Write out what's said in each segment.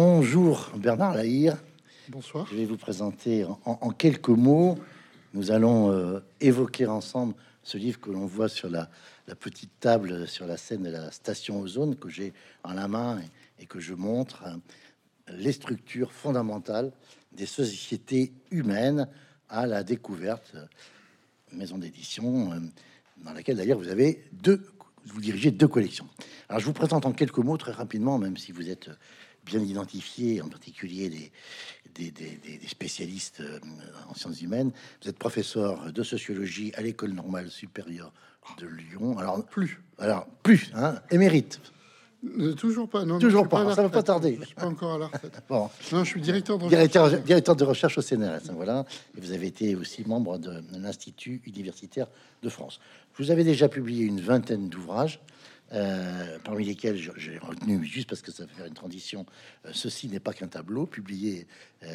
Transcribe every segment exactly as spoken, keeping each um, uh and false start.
Bonjour Bernard Lahire. Bonsoir. Je vais vous présenter en, en quelques mots. Nous allons euh, évoquer ensemble ce livre que l'on voit sur la, la petite table sur la scène de la station Ozone que j'ai en la main et, et que je montre. Hein, Les structures fondamentales des sociétés humaines à la découverte, maison d'édition euh, dans laquelle d'ailleurs vous avez deux, vous dirigez deux collections. Alors je vous présente en quelques mots très rapidement, même si vous êtes bien identifié, en particulier des, des, des, des spécialistes en sciences humaines. Vous êtes professeur de sociologie à l'École normale supérieure de Lyon. Alors plus, alors plus, hein, émérite. Euh, toujours pas, non. Toujours pas, pas ça ne va pas tarder. Je ne suis pas encore à la retraite. Bon. Non, je suis directeur de recherche. Directeur, directeur de recherche au C N R S, hein, voilà. Et vous avez été aussi membre de l'Institut universitaire de France. Vous avez déjà publié une vingtaine d'ouvrages, euh, parmi lesquels j'ai retenu, juste parce que ça va faire une transition, euh, Ceci n'est pas qu'un tableau, publié euh,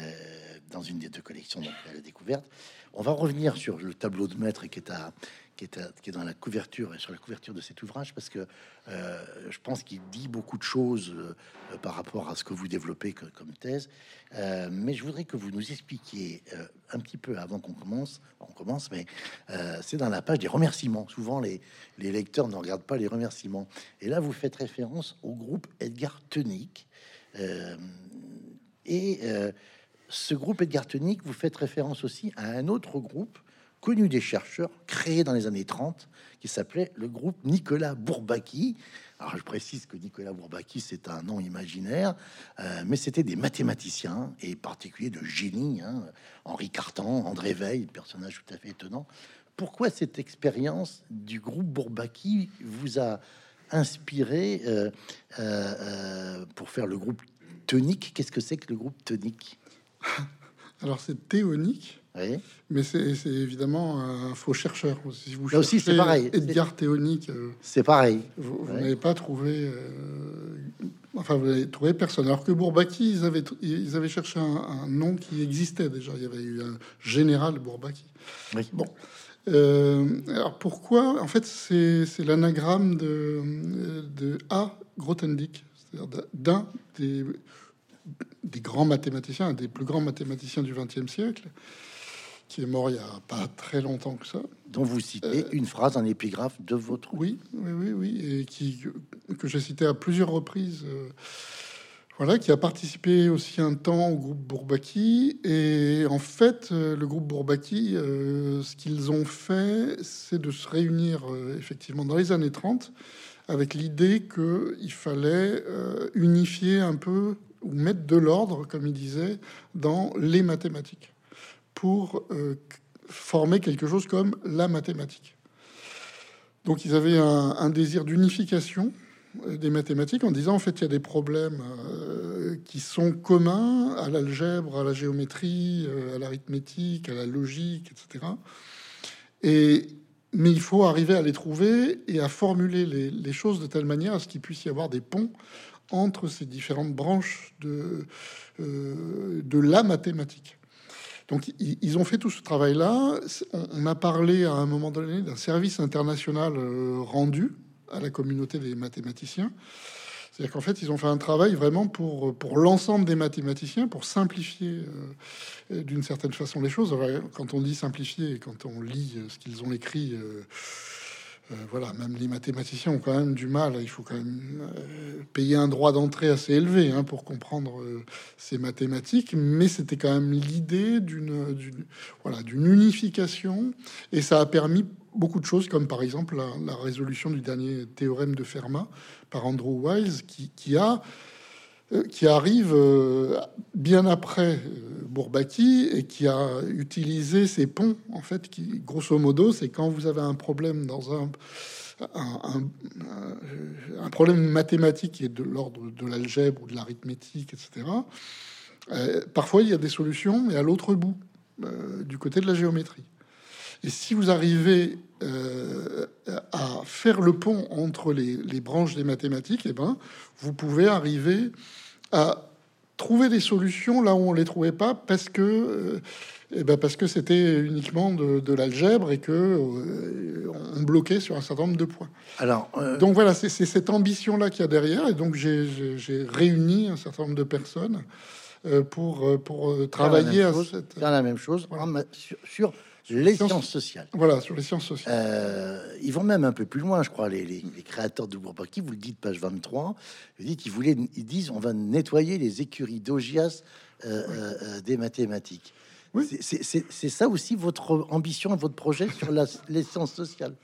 dans une des deux collections de La Découverte. On va revenir sur le tableau de maître qui est à... Qui est, à, qui est dans la couverture et sur la couverture de cet ouvrage, parce que euh, je pense qu'il dit beaucoup de choses euh, par rapport à ce que vous développez que, comme thèse. Euh, mais je voudrais que vous nous expliquiez euh, un petit peu avant qu'on commence. On commence, mais euh, c'est dans la page des remerciements. Souvent, les, les lecteurs ne regardent pas les remerciements. Et là, vous faites référence au groupe Edgar Théonique. Euh, et euh, ce groupe Edgar Théonique, vous faites référence aussi à un autre groupe connu des chercheurs, créé dans les années trente, qui s'appelait le groupe Nicolas Bourbaki. Alors, je précise que Nicolas Bourbaki, c'est un nom imaginaire, euh, mais c'était des mathématiciens, et particulier de génie, hein, Henri Cartan, André Veil, personnage tout à fait étonnant. Pourquoi cette expérience du groupe Bourbaki vous a inspiré euh, euh, euh, pour faire le groupe Théonique? Qu'est-ce que c'est que le groupe Théonique? Alors, c'est Théonique. Oui. Mais c'est, c'est évidemment un faux chercheur. Si vous cherchez aussi, c'est pareil. Edgar Théonique, c'est pareil. Vous, vous ouais. n'avez pas trouvé, euh, enfin, vous n'avez trouvé personne. Alors que Bourbaki, ils avaient, ils avaient cherché un, un nom qui existait déjà. Il y avait eu un général Bourbaki. Oui. Bon. Euh, alors pourquoi? En fait, c'est, c'est l'anagramme de, de A Grothendieck, c'est-à-dire d'un des, des grands mathématiciens, un des plus grands mathématiciens du XXe siècle, qui est mort il y a pas très longtemps que ça. Dont vous citez euh, une phrase, un épigraphe de votre... Oui, oui, oui, oui, et qui, que j'ai cité à plusieurs reprises, euh, voilà, qui a participé aussi un temps au groupe Bourbaki. Et en fait, euh, le groupe Bourbaki, euh, ce qu'ils ont fait, c'est de se réunir, euh, effectivement, dans les années trente, avec l'idée qu'il fallait euh, unifier un peu, ou mettre de l'ordre, comme il disait, dans les mathématiques, pour euh, former quelque chose comme la mathématique. Donc ils avaient un, un désir d'unification euh, des mathématiques en disant en fait il y a des problèmes euh, qui sont communs à l'algèbre, à la géométrie, euh, à l'arithmétique, à la logique, et cetera. Et, mais il faut arriver à les trouver et à formuler les, les choses de telle manière à ce qu'il puisse y avoir des ponts entre ces différentes branches de, euh, de la mathématique. Donc, ils ont fait tout ce travail-là. On a parlé à un moment donné d'un service international rendu à la communauté des mathématiciens. C'est-à-dire qu'en fait, ils ont fait un travail vraiment pour, pour l'ensemble des mathématiciens, pour simplifier euh, d'une certaine façon les choses. Quand on dit simplifier, quand on lit ce qu'ils ont écrit... Euh, Euh, voilà, même les mathématiciens ont quand même du mal. Il faut quand même euh, payer un droit d'entrée assez élevé hein, pour comprendre euh, ces mathématiques. Mais c'était quand même l'idée d'une, d'une, voilà, d'une unification. Et ça a permis beaucoup de choses, comme par exemple la, la résolution du dernier théorème de Fermat par Andrew Wiles, qui, qui a... qui arrive bien après Bourbaki et qui a utilisé ces ponts, en fait, qui, grosso modo, c'est quand vous avez un problème dans un, un, un, un problème mathématique qui est de l'ordre de l'algèbre ou de l'arithmétique, et cetera. Euh, parfois, il y a des solutions, et à l'autre bout, euh, du côté de la géométrie. Et si vous arrivez euh, à faire le pont entre les, les branches des mathématiques, eh ben, vous pouvez arriver à trouver des solutions là où on les trouvait pas, parce que euh, eh ben parce que c'était uniquement de, de l'algèbre et que euh, on bloquait sur un certain nombre de points. Alors euh... donc voilà, c'est, c'est cette ambition là qu'il y a derrière, et donc j'ai, j'ai, j'ai réuni un certain nombre de personnes euh, pour pour euh, travailler faire la même chose, à cette... faire la même chose voilà. sur, sur les sciences, sciences sociales. Voilà, sur les sciences sociales. Euh, ils vont même un peu plus loin, je crois, les, les, les créateurs de Bourbaki, vous le dites, page vingt-trois, vous dites, ils, voulaient, ils disent, on va nettoyer les écuries d'Augias euh, oui. euh, des mathématiques. Oui. C'est, c'est, c'est, c'est ça aussi votre ambition, votre projet sur la, les sciences sociales.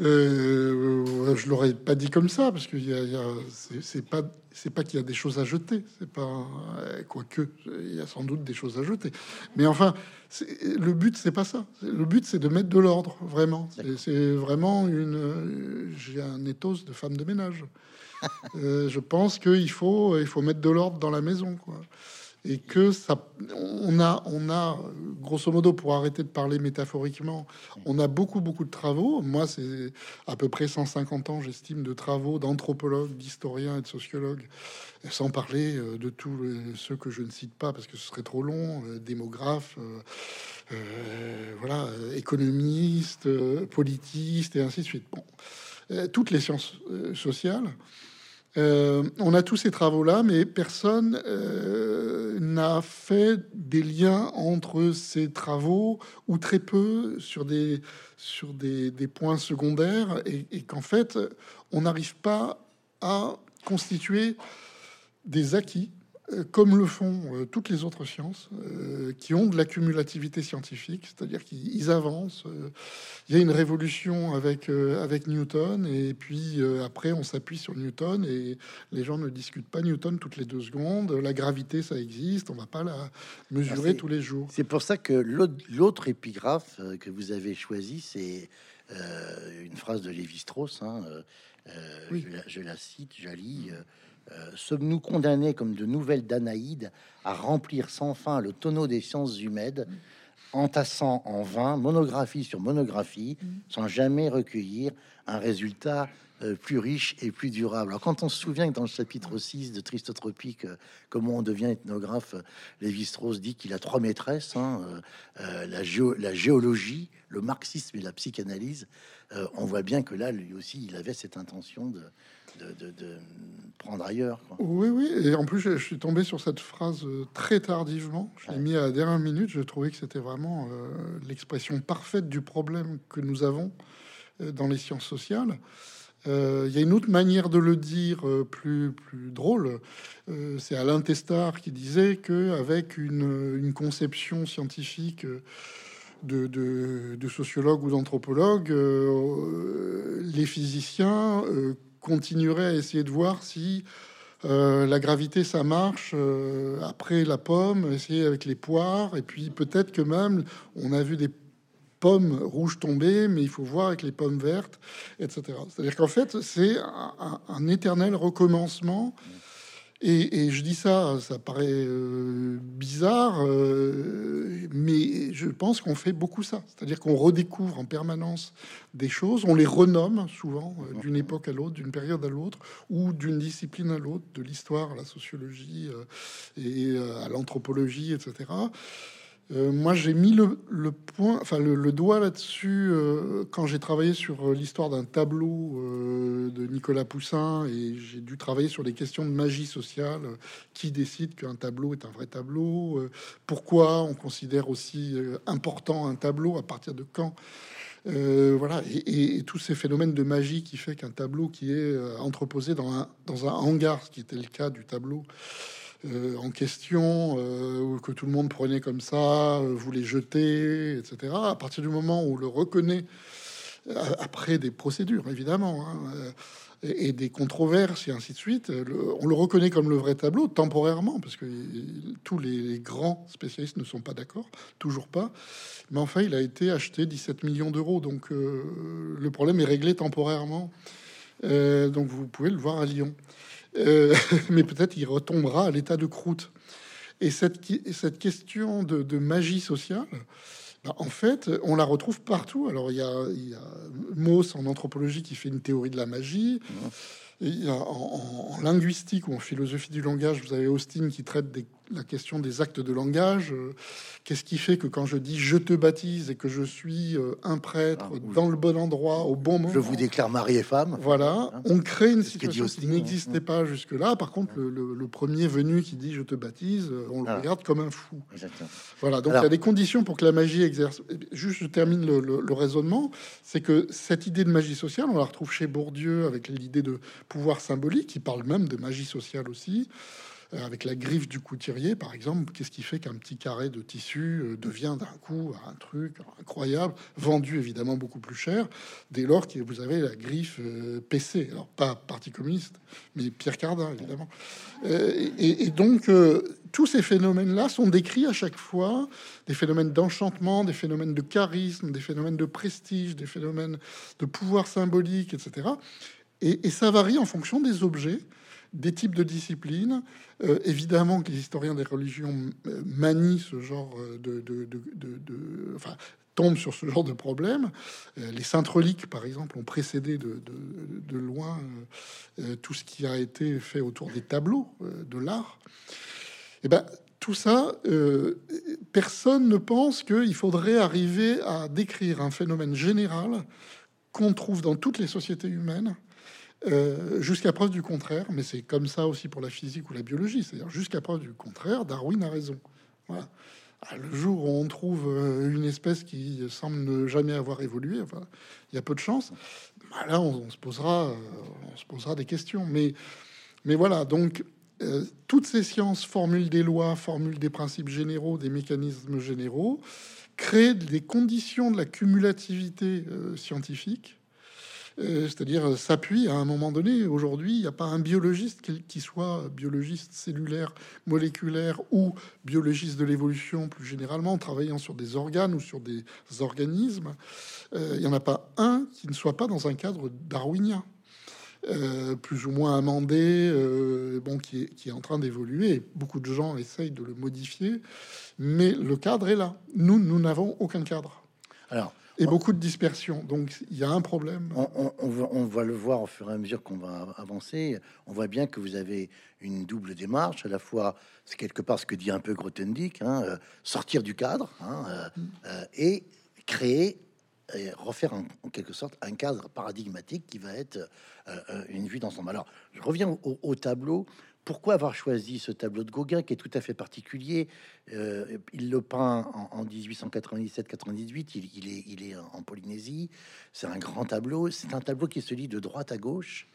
Euh, je l'aurais pas dit comme ça, parce que y a, y a, c'est, c'est pas c'est pas qu'il y a des choses à jeter, c'est pas quoique il y a sans doute des choses à jeter, mais enfin c'est, le but c'est pas ça. Le but c'est de mettre de l'ordre vraiment. C'est, c'est vraiment une j'ai un ethos de femme de ménage. euh, je pense qu'il faut il faut mettre de l'ordre dans la maison, quoi. Et que ça, on a, on a, grosso modo, pour arrêter de parler métaphoriquement, on a beaucoup, beaucoup de travaux. Moi, c'est à peu près cent cinquante ans, j'estime, de travaux d'anthropologues, d'historiens et de sociologues, sans parler de tous ceux que je ne cite pas parce que ce serait trop long, démographes, euh, euh, voilà, économistes, politistes et ainsi de suite. Bon, toutes les sciences sociales. Euh, on a tous ces travaux-là, mais personne euh, n'a fait des liens entre ces travaux, ou très peu, sur des, sur des, des points secondaires, et, et qu'en fait, on n'arrive pas à constituer des acquis, euh, comme le font euh, toutes les autres sciences, euh, qui ont de l'accumulativité scientifique, c'est-à-dire qu'ils avancent. Euh, Il y a une révolution avec, euh, avec Newton, et puis euh, après on s'appuie sur Newton et les gens ne discutent pas Newton toutes les deux secondes. La gravité, ça existe, on va pas la mesurer ah, tous les jours. C'est pour ça que l'autre, l'autre épigraphe que vous avez choisi, c'est euh, une phrase de Lévi-Strauss. Hein, euh, oui. je, la, je la cite, je la lis. Euh, « Sommes-nous condamnés comme de nouvelles Danaïdes à remplir sans fin le tonneau des sciences humaines ?» entassant en vain monographie sur monographie, mmh. sans jamais recueillir un résultat euh, plus riche et plus durable. Alors, quand on se souvient que dans le chapitre six de Tristotropique, euh, comment on devient ethnographe, euh, Lévi-Strauss dit qu'il a trois maîtresses, hein, euh, euh, la, géo- la géologie, le marxisme et la psychanalyse, euh, on voit bien que là, lui aussi, il avait cette intention de... De, de, de prendre ailleurs, quoi. Oui, oui, et en plus, je, je suis tombé sur cette phrase très tardivement. Je l'ai ouais. mis à la dernière minute. Je trouvais que c'était vraiment euh, l'expression parfaite du problème que nous avons euh, dans les sciences sociales. Il euh, y a une autre manière de le dire, euh, plus, plus drôle. Euh, c'est Alain Testard qui disait que, avec une, une conception scientifique. Euh, De, de, de sociologues ou d'anthropologues, euh, les physiciens euh, continueraient à essayer de voir si euh, la gravité ça marche euh, après la pomme, essayer avec les poires, et puis peut-être que même on a vu des pommes rouges tomber, mais il faut voir avec les pommes vertes, et cetera. C'est-à-dire qu'en fait, c'est un, un éternel recommencement. Et, et je dis ça, ça paraît euh, bizarre, euh, mais je pense qu'on fait beaucoup ça. C'est-à-dire qu'on redécouvre en permanence des choses, on les renomme souvent euh, d'une époque à l'autre, d'une période à l'autre, ou d'une discipline à l'autre, de l'histoire à la sociologie euh, et euh, à l'anthropologie, et cetera. Euh, moi, j'ai mis le, le point, enfin le, le doigt là-dessus euh, quand j'ai travaillé sur l'histoire d'un tableau euh, de Nicolas Poussin, et j'ai dû travailler sur les questions de magie sociale. Euh, qui décide qu'un tableau est un vrai tableau? euh, Pourquoi on considère aussi euh, important un tableau? À partir de quand? Euh, voilà, et, et, et tous ces phénomènes de magie qui fait qu'un tableau qui est euh, entreposé dans un dans un hangar, ce qui était le cas du tableau. Euh, en question, euh, que tout le monde prenait comme ça, euh, voulait jeter, et cetera. À partir du moment où on le reconnaît, euh, après des procédures, évidemment, hein, euh, et, et des controverses, et ainsi de suite, le, on le reconnaît comme le vrai tableau, temporairement, parce que il, tous les, les grands spécialistes ne sont pas d'accord, toujours pas. Mais enfin, il a été acheté dix-sept millions d'euros, donc euh, le problème est réglé temporairement. Euh, donc vous pouvez le voir à Lyon. Euh, mais peut-être il retombera à l'état de croûte. Et cette, cette question de, de magie sociale, ben en fait, on la retrouve partout. Alors, il y a, il y a Mauss en anthropologie qui fait une théorie de la magie. Et en, en, en linguistique ou en philosophie du langage, vous avez Austin qui traite des, la question des actes de langage. Euh, Qu'est-ce qui fait que quand je dis je te baptise et que je suis euh, un prêtre ah, oui. dans le bon endroit au bon moment, je vous déclare mari et femme. Voilà, hein, on crée une situation qui n'existait pas jusque-là. Par contre, le, le, le premier venu qui dit je te baptise, on le ah. regarde comme un fou. Exactement. Voilà, donc alors, il y a des conditions pour que la magie exerce. Juste, je termine le, le, le raisonnement, c'est que cette idée de magie sociale, on la retrouve chez Bourdieu avec l'idée de pouvoir symbolique, il parle même de magie sociale aussi, euh, avec la griffe du couturier, par exemple. Qu'est-ce qui fait qu'un petit carré de tissu euh, devient d'un coup un truc incroyable, vendu évidemment beaucoup plus cher, dès lors que vous avez la griffe euh, P C, alors pas Parti communiste, mais Pierre Cardin, évidemment. Euh, et, et donc, euh, tous ces phénomènes-là sont décrits à chaque fois, des phénomènes d'enchantement, des phénomènes de charisme, des phénomènes de prestige, des phénomènes de pouvoir symbolique, et cetera, Et, et ça varie en fonction des objets, des types de disciplines. Euh, évidemment que les historiens des religions manient ce genre de... de, de, de, de enfin, tombent sur ce genre de problème. Euh, les saintes reliques, par exemple, ont précédé de, de, de loin euh, tout ce qui a été fait autour des tableaux, euh, de l'art. Et ben, tout ça, euh, personne ne pense qu'il faudrait arriver à décrire un phénomène général qu'on trouve dans toutes les sociétés humaines, Euh, jusqu'à preuve du contraire, mais c'est comme ça aussi pour la physique ou la biologie, c'est-à-dire jusqu'à preuve du contraire, Darwin a raison. Voilà. Alors, le jour où on trouve une espèce qui semble ne jamais avoir évolué, enfin, il y a peu de chance, bah là on, on, se posera, euh, on se posera des questions. Mais, mais voilà, donc euh, toutes ces sciences formulent des lois, formulent des principes généraux, des mécanismes généraux, créent des conditions de la cumulativité euh, scientifique. Euh, c'est-à-dire s'appuie à un moment donné. Aujourd'hui, il n'y a pas un biologiste qui, qui soit biologiste cellulaire, moléculaire ou biologiste de l'évolution plus généralement, travaillant sur des organes ou sur des organismes. Euh, il n'y en a pas un qui ne soit pas dans un cadre darwinien, euh, plus ou moins amendé, euh, bon, qui est, qui est en train d'évoluer. Beaucoup de gens essayent de le modifier, mais le cadre est là. Nous, nous n'avons aucun cadre. Alors. Et beaucoup de dispersion, donc il y a un problème. On, on, on, va, on va le voir au fur et à mesure qu'on va avancer. On voit bien que vous avez une double démarche. À la fois, c'est quelque part ce que dit un peu Grothendieck, hein, euh, sortir du cadre, hein, euh, mm. euh, et créer, et refaire un, en quelque sorte un cadre paradigmatique qui va être euh, euh, une vue d'ensemble. Alors, je reviens au, au tableau. Pourquoi avoir choisi ce tableau de Gauguin qui est tout à fait particulier? euh, Il le peint en, en dix-huit cent quatre-vingt-dix-sept quatre-vingt-dix-huit. Il, il, est, il est en Polynésie. C'est un grand tableau. C'est un tableau qui se lit de droite à gauche.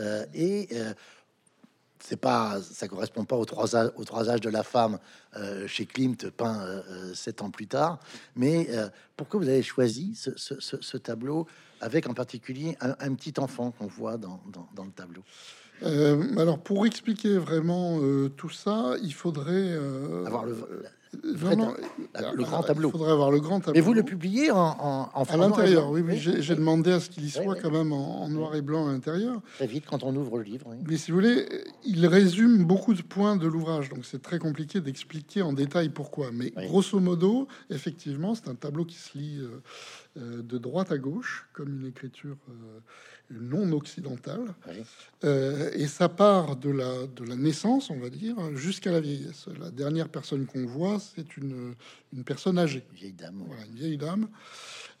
Euh, et euh, c'est pas, ça correspond pas aux trois âges, aux trois âges de la femme euh, chez Klimt, peint euh, sept ans plus tard. Mais euh, pourquoi vous avez choisi ce, ce, ce, ce tableau avec en particulier un, un petit enfant qu'on voit dans, dans, dans le tableau? Euh, alors, pour expliquer vraiment euh, tout ça, il faudrait euh, avoir le, la, vraiment, la, la, le grand tableau. Il faudrait avoir le grand tableau. Mais vous le publiez en, en, en à l'intérieur, oui, oui, oui. J'ai, j'ai demandé à ce qu'il y soit oui, oui. quand même en, en noir et blanc à l'intérieur. Très vite quand on ouvre le livre. Oui. Mais si vous voulez, il résume beaucoup de points de l'ouvrage, donc c'est très compliqué d'expliquer en détail pourquoi. Mais oui. grosso modo, effectivement, c'est un tableau qui se lit euh, de droite à gauche, comme une écriture. Euh, non occidentale, oui. euh, et ça part de la, de la naissance, on va dire, jusqu'à la vieillesse. La dernière personne qu'on voit, c'est une, une personne âgée. Une vieille dame. Voilà, une vieille dame.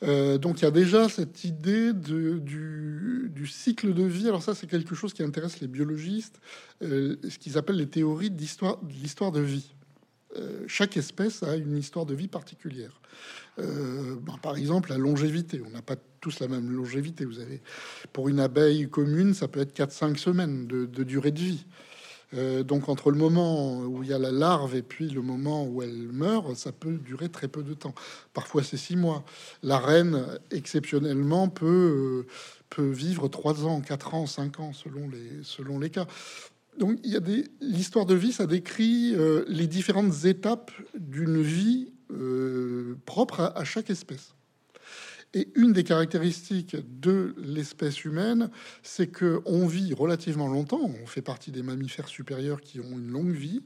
Euh, donc il y a déjà cette idée de, du, du cycle de vie. Alors ça, c'est quelque chose qui intéresse les biologistes, euh, ce qu'ils appellent les théories de l'histoire de, l'histoire de vie. Euh, chaque espèce a une histoire de vie particulière. Euh, ben, par exemple, la longévité. On n'a pas tous la même longévité. Vous avez, pour une abeille commune, ça peut être quatre cinq semaines de, de durée de vie. Euh, donc, entre le moment où il y a la larve et puis le moment où elle meurt, ça peut durer très peu de temps. Parfois, c'est six mois. La reine, exceptionnellement, peut, euh, peut vivre trois ans, quatre ans, cinq ans, selon les, selon les cas. Donc, il y a des... l'histoire de vie, ça décrit euh, les différentes étapes d'une vie euh, propre à, à chaque espèce. Et une des caractéristiques de l'espèce humaine, c'est que on vit relativement longtemps. On fait partie des mammifères supérieurs qui ont une longue vie.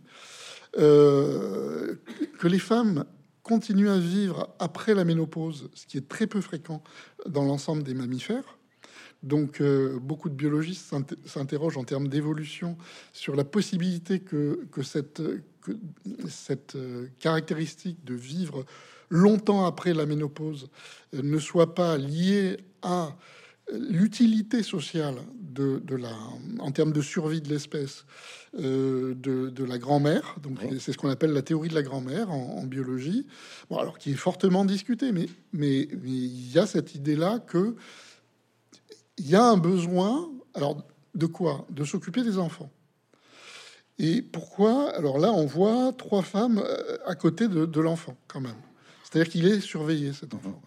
Euh, que les femmes continuent à vivre après la ménopause, ce qui est très peu fréquent dans l'ensemble des mammifères. Donc, euh, beaucoup de biologistes s'interrogent en termes d'évolution sur la possibilité que, que cette, que cette euh, caractéristique de vivre longtemps après la ménopause euh, ne soit pas liée à l'utilité sociale de, de la, en termes de survie de l'espèce, euh, de, de la grand-mère. Donc, ouais. C'est ce qu'on appelle la théorie de la grand-mère en, en biologie, bon, alors qui est fortement discutée, mais mais il y a cette idée-là que il y a un besoin, alors de quoi? De s'occuper des enfants. Et pourquoi? Alors là, on voit trois femmes à côté de, de l'enfant, quand même. C'est-à-dire qu'il est surveillé, cet enfant.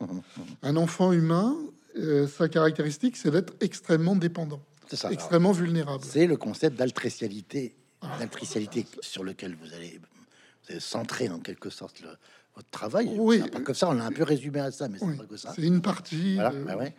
Un enfant humain, euh, sa caractéristique, c'est d'être extrêmement dépendant, c'est ça, extrêmement alors, vulnérable. C'est le concept d'altricialité, ah, d'altricialité sur lequel vous allez, vous allez centrer en quelque sorte le. Votre travail, oui, c'est un peu comme ça, on l'a un peu résumé à ça, mais c'est oui, pas que ça. C'est une partie. Voilà, bah ouais.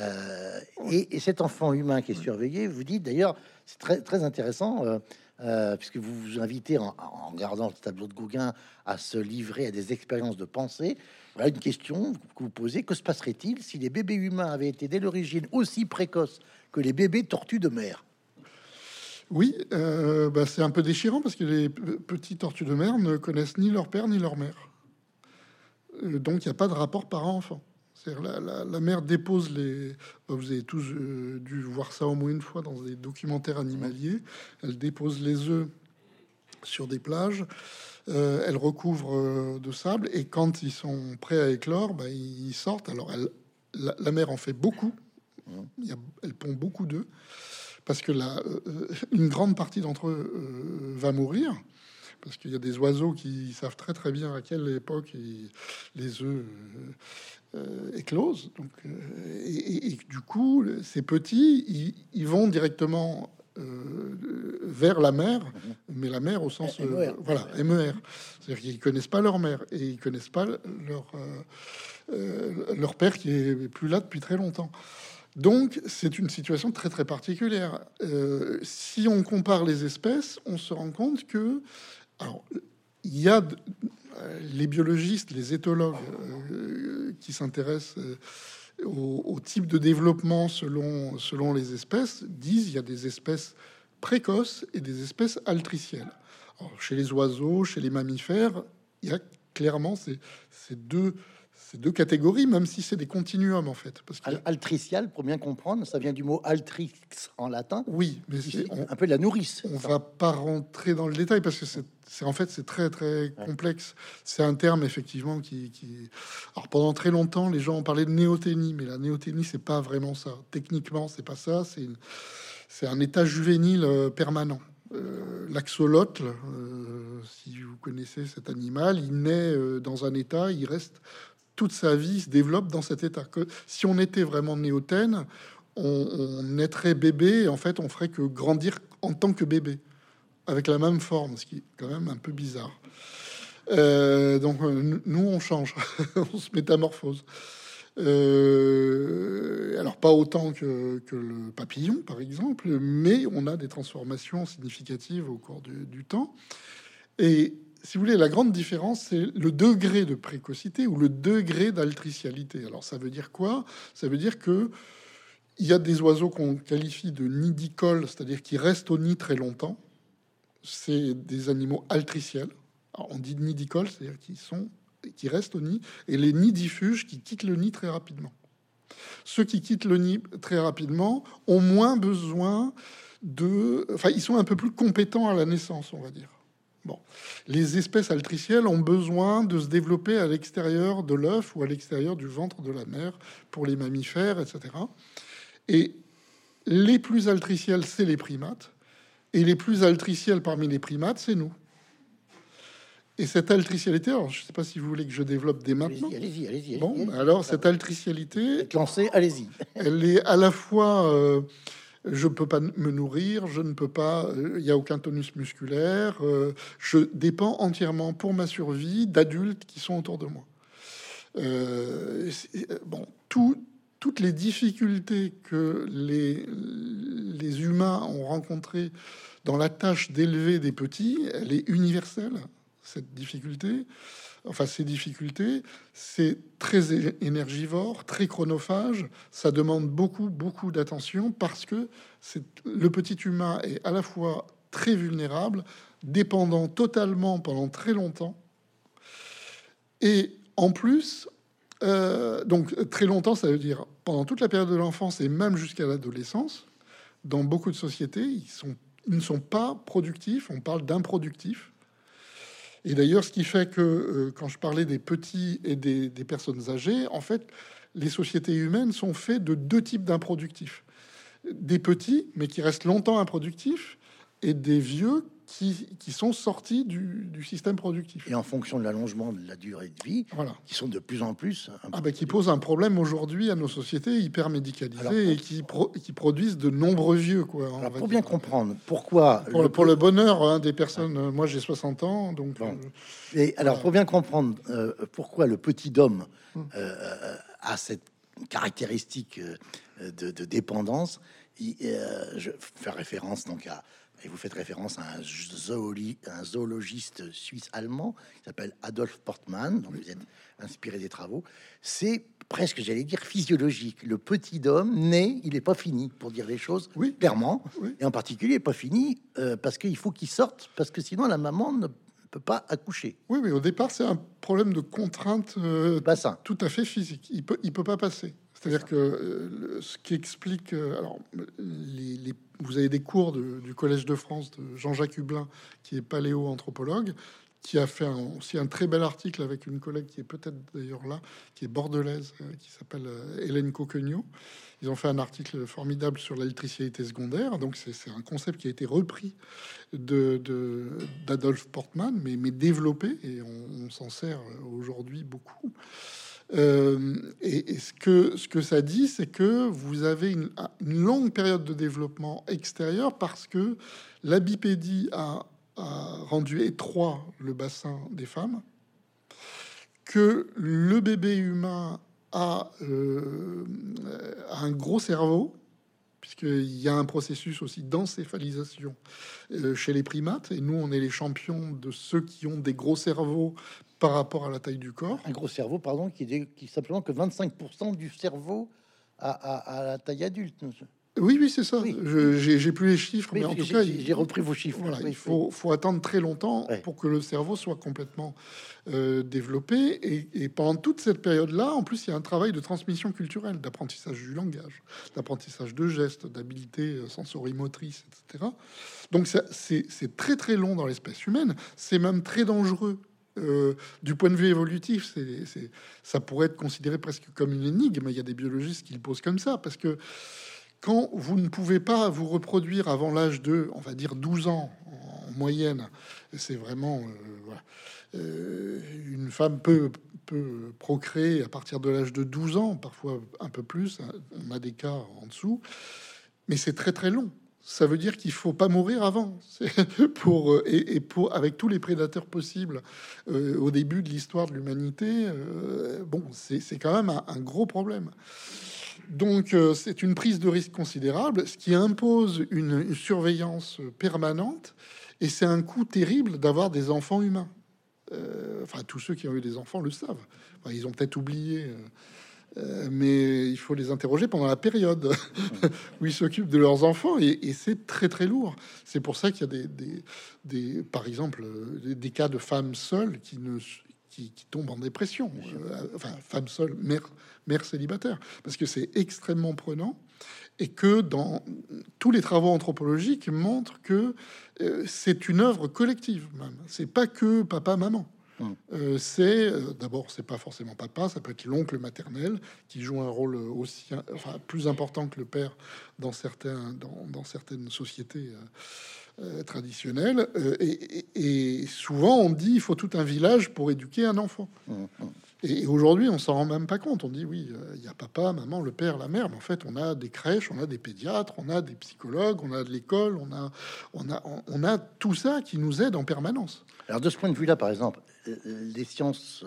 euh, et, et cet enfant humain qui est surveillé, vous dites d'ailleurs, c'est très très intéressant, euh, euh, puisque vous vous invitez en, en regardant le tableau de Gauguin à se livrer à des expériences de pensée. Voilà une question que vous posez: que se passerait-il si les bébés humains avaient été dès l'origine aussi précoces que les bébés tortues de mer? Oui, euh, bah c'est un peu déchirant parce que les petits tortues de mer ne connaissent ni leur père ni leur mère. Donc, il n'y a pas de rapport parent-enfant. C'est-à-dire la, la, la mère dépose les... Vous avez tous euh, dû voir ça au moins une fois dans des documentaires animaliers. Elle dépose les œufs sur des plages. Euh, elle recouvre euh, de sable. Et quand ils sont prêts à éclore, bah, ils sortent. Alors, elle, la, la mère en fait beaucoup. Il y a, elle pond beaucoup d'œufs. Parce que la, euh, une grande partie d'entre eux euh, va mourir. Parce qu'il y a des oiseaux qui savent très très bien à quelle époque ils, les œufs euh, éclosent. Donc, euh, et, et du coup, ces petits, ils, ils vont directement euh, vers la mer, mais la mer au sens euh, voilà, mer. C'est-à-dire qu'ils connaissent pas leur mère et ils connaissent pas leur euh, leur père qui est plus là depuis très longtemps. Donc, c'est une situation très, très particulière. Euh, si on compare les espèces, on se rend compte que... Alors, il y a de, les biologistes, les éthologues euh, qui s'intéressent euh, au, au type de développement selon, selon les espèces, disent qu'il y a des espèces précoces et des espèces altricielles. Alors, chez les oiseaux, chez les mammifères, il y a clairement ces, ces deux... Ces deux catégories, même si c'est des continuums en fait. Parce que... Altricial, pour bien comprendre, ça vient du mot altrix en latin. Oui, mais c'est on, un peu de la nourrice. On ça. va pas rentrer dans le détail parce que c'est, c'est en fait c'est très très ouais. complexe. C'est un terme effectivement qui, qui. Alors pendant très longtemps, les gens ont parlé de néoténie, mais la néoténie c'est pas vraiment ça. Techniquement, c'est pas ça. C'est une... c'est un état juvénile permanent. Euh, l'axolotl, euh, si vous connaissez cet animal, il naît euh, dans un état, il reste. Toute sa vie se développe dans cet état. Que si on était vraiment néotène, on, on naîtrait bébé et en fait on ferait que grandir en tant que bébé avec la même forme, ce qui est quand même un peu bizarre. Euh, donc nous on change, on se métamorphose. Euh, alors pas autant que, que le papillon par exemple, mais on a des transformations significatives au cours du, du temps. Et si vous voulez, la grande différence, c'est le degré de précocité ou le degré d'altricialité. Alors, ça veut dire quoi? Ça veut dire que il y a des oiseaux qu'on qualifie de nidicoles, c'est-à-dire qui restent au nid très longtemps. C'est des animaux altriciels. Alors, on dit nidicoles, c'est-à-dire qui sont, qui restent au nid, et les nidifuges qui quittent le nid très rapidement. Ceux qui quittent le nid très rapidement ont moins besoin de, enfin, ils sont un peu plus compétents à la naissance, on va dire. Bon. Les espèces altricielles ont besoin de se développer à l'extérieur de l'œuf ou à l'extérieur du ventre de la mère pour les mammifères, et cetera. Et les plus altricielles, c'est les primates. Et les plus altricielles parmi les primates, c'est nous. Et cette altricialité, alors je ne sais pas si vous voulez que je développe dès maintenant. Allez-y, allez-y, allez-y. Bon, allez-y, alors allez-y. Cette altricialité... Lancez, allez-y. Elle est à la fois... Euh, je ne peux pas me nourrir, je ne peux pas, il n'y a aucun tonus musculaire, euh, je dépends entièrement pour ma survie d'adultes qui sont autour de moi. Euh, bon, tout, toutes les difficultés que les, les humains ont rencontrées dans la tâche d'élever des petits, elle est universelle. cette difficulté, enfin ces difficultés. C'est très énergivore, très chronophage. Ça demande beaucoup, beaucoup d'attention parce que c'est, le petit humain est à la fois très vulnérable, dépendant totalement pendant très longtemps, et en plus, euh, donc très longtemps, ça veut dire pendant toute la période de l'enfance et même jusqu'à l'adolescence. Dans beaucoup de sociétés, ils sont, ils ne sont pas productifs. On parle d'improductifs. Et d'ailleurs, ce qui fait que euh, quand je parlais des petits et des, des personnes âgées, en fait, les sociétés humaines sont faites de deux types d'improductifs. Des petits, mais qui restent longtemps improductifs, et des vieux qui, qui sont sortis du, du système productif. Et en fonction de l'allongement de la durée de vie, voilà, qui sont de plus en plus... Ah bah, qui posent un problème aujourd'hui à nos sociétés hyper médicalisées, alors, et qui, pro, qui produisent de nombreux vieux, quoi. Alors, pour bien dire. comprendre, pourquoi... Pour le, pour le bonheur hein, des personnes... Ah. Moi, j'ai soixante ans, donc... Bon. Euh, et alors, euh, pour bien comprendre euh, pourquoi le petit homme euh, a cette caractéristique de, de dépendance, il, euh, je fais référence donc à... Et vous faites référence à un, zooli, un zoologiste suisse-allemand qui s'appelle Adolf Portmann, dont vous êtes inspiré des travaux. C'est presque, j'allais dire, physiologique. Le petit homme né, il n'est pas fini, pour dire les choses oui. clairement. Oui. Et en particulier, il n'est pas fini euh, parce qu'il faut qu'il sorte, parce que sinon la maman ne peut pas accoucher. Oui, mais au départ, c'est un problème de contrainte euh, bassin. Tout à fait physique. Il peut, il peut pas passer. C'est-à-dire que euh, ce qui explique... Euh, alors, les, les, vous avez des cours de, du Collège de France de Jean-Jacques Hublin, qui est paléo-anthropologue, qui a fait un, aussi un très bel article avec une collègue qui est peut-être d'ailleurs là, qui est bordelaise, euh, qui s'appelle euh, Hélène Coqueugniot. Ils ont fait un article formidable sur l'électricité secondaire. Donc, c'est, c'est un concept qui a été repris de, de, d'Adolf Portmann, mais, mais développé, et on, on s'en sert aujourd'hui beaucoup. Euh, et, et ce que ce que ça dit, c'est que vous avez une, une longue période de développement extérieur parce que la bipédie a, a rendu étroit le bassin des femmes, que le bébé humain a, euh, a un gros cerveau, puisqu'il y a un processus aussi d'encéphalisation euh, chez les primates, et nous on est les champions de ceux qui ont des gros cerveaux par rapport à la taille du corps. Un gros cerveau, pardon, qui est, qui est simplement que vingt-cinq pour cent du cerveau à, à, à la taille adulte. Oui, oui, c'est ça. Oui. Je, j'ai, j'ai plus les chiffres, oui, mais en tout j'ai, cas... J'ai repris vos chiffres. Voilà, oui, il faut, oui. faut attendre très longtemps oui. pour que le cerveau soit complètement euh, développé. Et, et pendant toute cette période-là, en plus, il y a un travail de transmission culturelle, d'apprentissage du langage, d'apprentissage de gestes, d'habiletés sensorimotrices, et cetera. Donc ça, c'est, c'est très, très long dans l'espèce humaine. C'est même très dangereux. Euh, du point de vue évolutif, c'est, c'est, ça pourrait être considéré presque comme une énigme. Il y a des biologistes qui le posent comme ça, parce que quand vous ne pouvez pas vous reproduire avant l'âge de, on va dire, douze ans en moyenne, c'est vraiment... Euh, voilà. Euh, une femme peut, peut procréer à partir de l'âge de douze ans, parfois un peu plus, on a des cas en dessous, mais c'est très très long. Ça veut dire qu'il faut pas mourir avant, pour et, et pour avec tous les prédateurs possibles euh, au début de l'histoire de l'humanité. Euh, bon, c'est, c'est quand même un, un gros problème. Donc euh, c'est une prise de risque considérable, ce qui impose une, une surveillance permanente, et c'est un coût terrible d'avoir des enfants humains. Euh, enfin, tous ceux qui ont eu des enfants le savent. Enfin, ils ont peut-être oublié. Euh, Euh, mais il faut les interroger pendant la période où ils s'occupent de leurs enfants, et, et c'est très très lourd. C'est pour ça qu'il y a des, des, des par exemple, des, des cas de femmes seules qui ne qui, qui tombent en dépression, euh, enfin femmes seules, mères mères célibataires, parce que c'est extrêmement prenant, et que dans tous les travaux anthropologiques montrent que euh, c'est une œuvre collective, même. C'est pas que papa maman. Hum. Euh, c'est euh, d'abord, c'est pas forcément papa, ça peut être l'oncle maternel qui joue un rôle aussi, enfin, plus important que le père dans certains, dans, dans certaines sociétés euh, euh, traditionnelles. Euh, et, et, et souvent, on dit il faut tout un village pour éduquer un enfant. Hum, hum. Et, et aujourd'hui, on s'en rend même pas compte. On dit oui, il euh, y a papa, maman, le père, la mère, mais en fait, on a des crèches, on a des pédiatres, on a des psychologues, on a de l'école, on a, on a, on, on a tout ça qui nous aide en permanence. Alors, de ce point de vue-là, par exemple, les sciences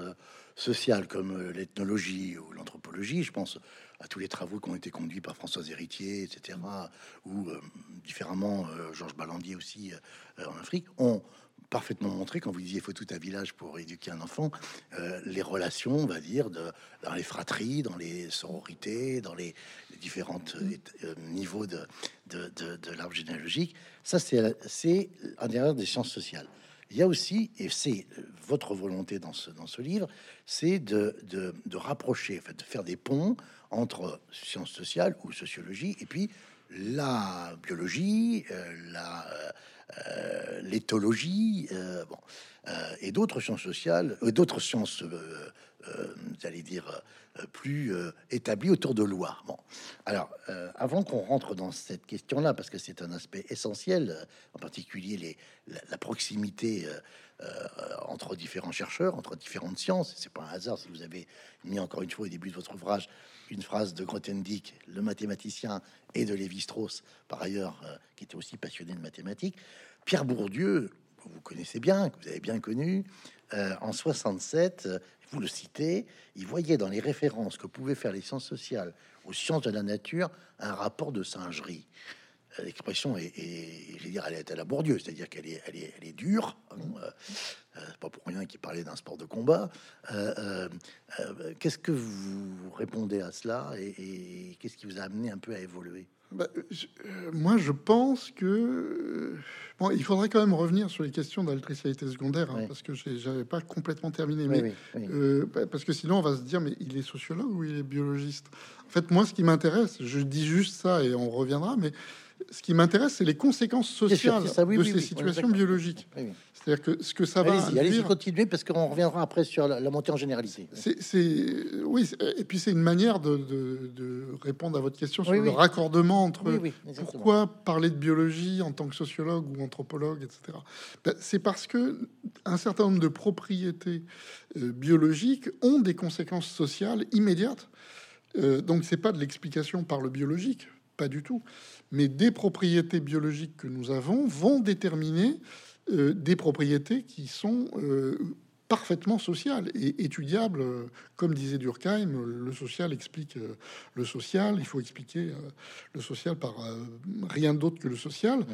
sociales comme l'ethnologie ou l'anthropologie, je pense à tous les travaux qui ont été conduits par Françoise Héritier, et cetera, ou euh, différemment euh, Georges Ballandier aussi euh, en Afrique, ont parfaitement montré quand vous disiez faut tout un village pour éduquer un enfant, euh, les relations, on va dire, de, dans les fratries, dans les sororités, dans les, les différents euh, niveaux de, de, de, de l'arbre généalogique. Ça, c'est, c'est un derrière des sciences sociales. Il y a aussi, et c'est votre volonté dans ce, dans ce livre, c'est de, de, de rapprocher, en fait, de faire des ponts entre sciences sociales ou sociologie et puis la biologie, euh, la euh, l'éthologie, euh, bon, euh, et d'autres sciences sociales, euh, d'autres sciences, euh, euh, j'allais dire, euh, plus euh, établies autour de lois. Bon, alors, euh, avant qu'on rentre dans cette question-là, parce que c'est un aspect essentiel, euh, en particulier les, la, la proximité euh, euh, entre différents chercheurs, entre différentes sciences. C'est pas un hasard si vous avez mis encore une fois au début de votre ouvrage une phrase de Grothendieck, le mathématicien, et de Lévi-Strauss, par ailleurs, euh, qui était aussi passionné de mathématiques. Pierre Bourdieu, que vous connaissez bien, que vous avez bien connu, euh, en soixante-sept, euh, vous le citez, il voyait dans les références que pouvaient faire les sciences sociales aux sciences de la nature un rapport de singerie. Euh, l'expression est, est, je vais dire, elle est à la Bourdieu, c'est-à-dire qu'elle est, elle est, elle est dure. Hein, euh, euh, c'est pas pour rien qu'il parlait d'un sport de combat. Euh, euh, euh, qu'est-ce que vous répondez à cela et, et qu'est-ce qui vous a amené un peu à évoluer? Bah, je, euh, moi, je pense que euh, bon, il faudrait quand même revenir sur les questions d'altérité secondaire, hein, oui. Parce que j'avais pas complètement terminé, oui, mais oui, oui. Euh, bah, parce que sinon on va se dire, mais il est sociologue ou il est biologiste. En fait, moi, ce qui m'intéresse, je dis juste ça et on reviendra, mais ce qui m'intéresse, c'est les conséquences sociales sûr, ça, oui, de oui, ces oui, situations oui, biologiques. Oui, oui. C'est-à-dire que ce que ça allez-y, va induire... Allez-y, continuez, parce qu'on reviendra après sur la, la montée en généralité. C'est, c'est, oui, c'est, et puis c'est une manière de, de, de répondre à votre question sur oui, le oui. raccordement entre oui, oui, pourquoi parler de biologie en tant que sociologue ou anthropologue, et cetera. Ben, c'est parce que un certain nombre de propriétés euh, biologiques ont des conséquences sociales immédiates. Euh, donc, c'est pas de l'explication par le biologique, pas du tout. Mais des propriétés biologiques que nous avons vont déterminer euh, des propriétés qui sont euh, parfaitement sociales et étudiables. Comme disait Durkheim, le social explique euh, le social. Il faut expliquer euh, le social par euh, rien d'autre que le social. Ouais.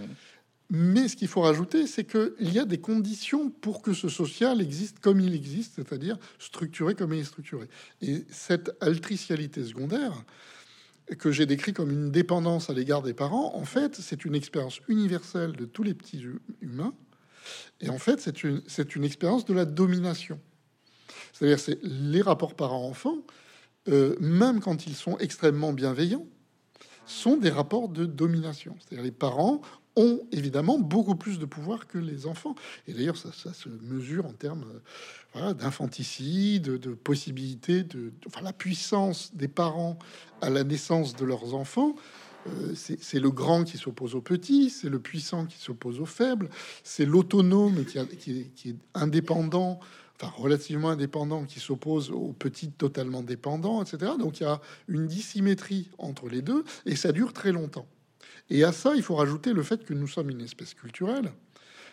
Mais ce qu'il faut rajouter, c'est qu'il y a des conditions pour que ce social existe comme il existe, c'est-à-dire structuré comme il est structuré. Et cette altricialité secondaire, que j'ai décrit comme une dépendance à l'égard des parents, en fait, c'est une expérience universelle de tous les petits humains. Et en fait, c'est une, c'est une expérience de la domination. C'est-à-dire, c'est les rapports parents-enfants, euh, même quand ils sont extrêmement bienveillants, sont des rapports de domination. C'est-à-dire, les parents ont évidemment beaucoup plus de pouvoir que les enfants. Et d'ailleurs, ça, ça se mesure en termes euh, voilà, d'infanticide, de, de possibilité, de, de, enfin, la puissance des parents à la naissance de leurs enfants. Euh, c'est, c'est le grand qui s'oppose au petit, c'est le puissant qui s'oppose au faible, c'est l'autonome qui, a, qui, est, qui est indépendant, enfin relativement indépendant, qui s'oppose au petit totalement dépendant, et cetera. Donc il y a une dissymétrie entre les deux et ça dure très longtemps. Et à ça, il faut rajouter le fait que nous sommes une espèce culturelle,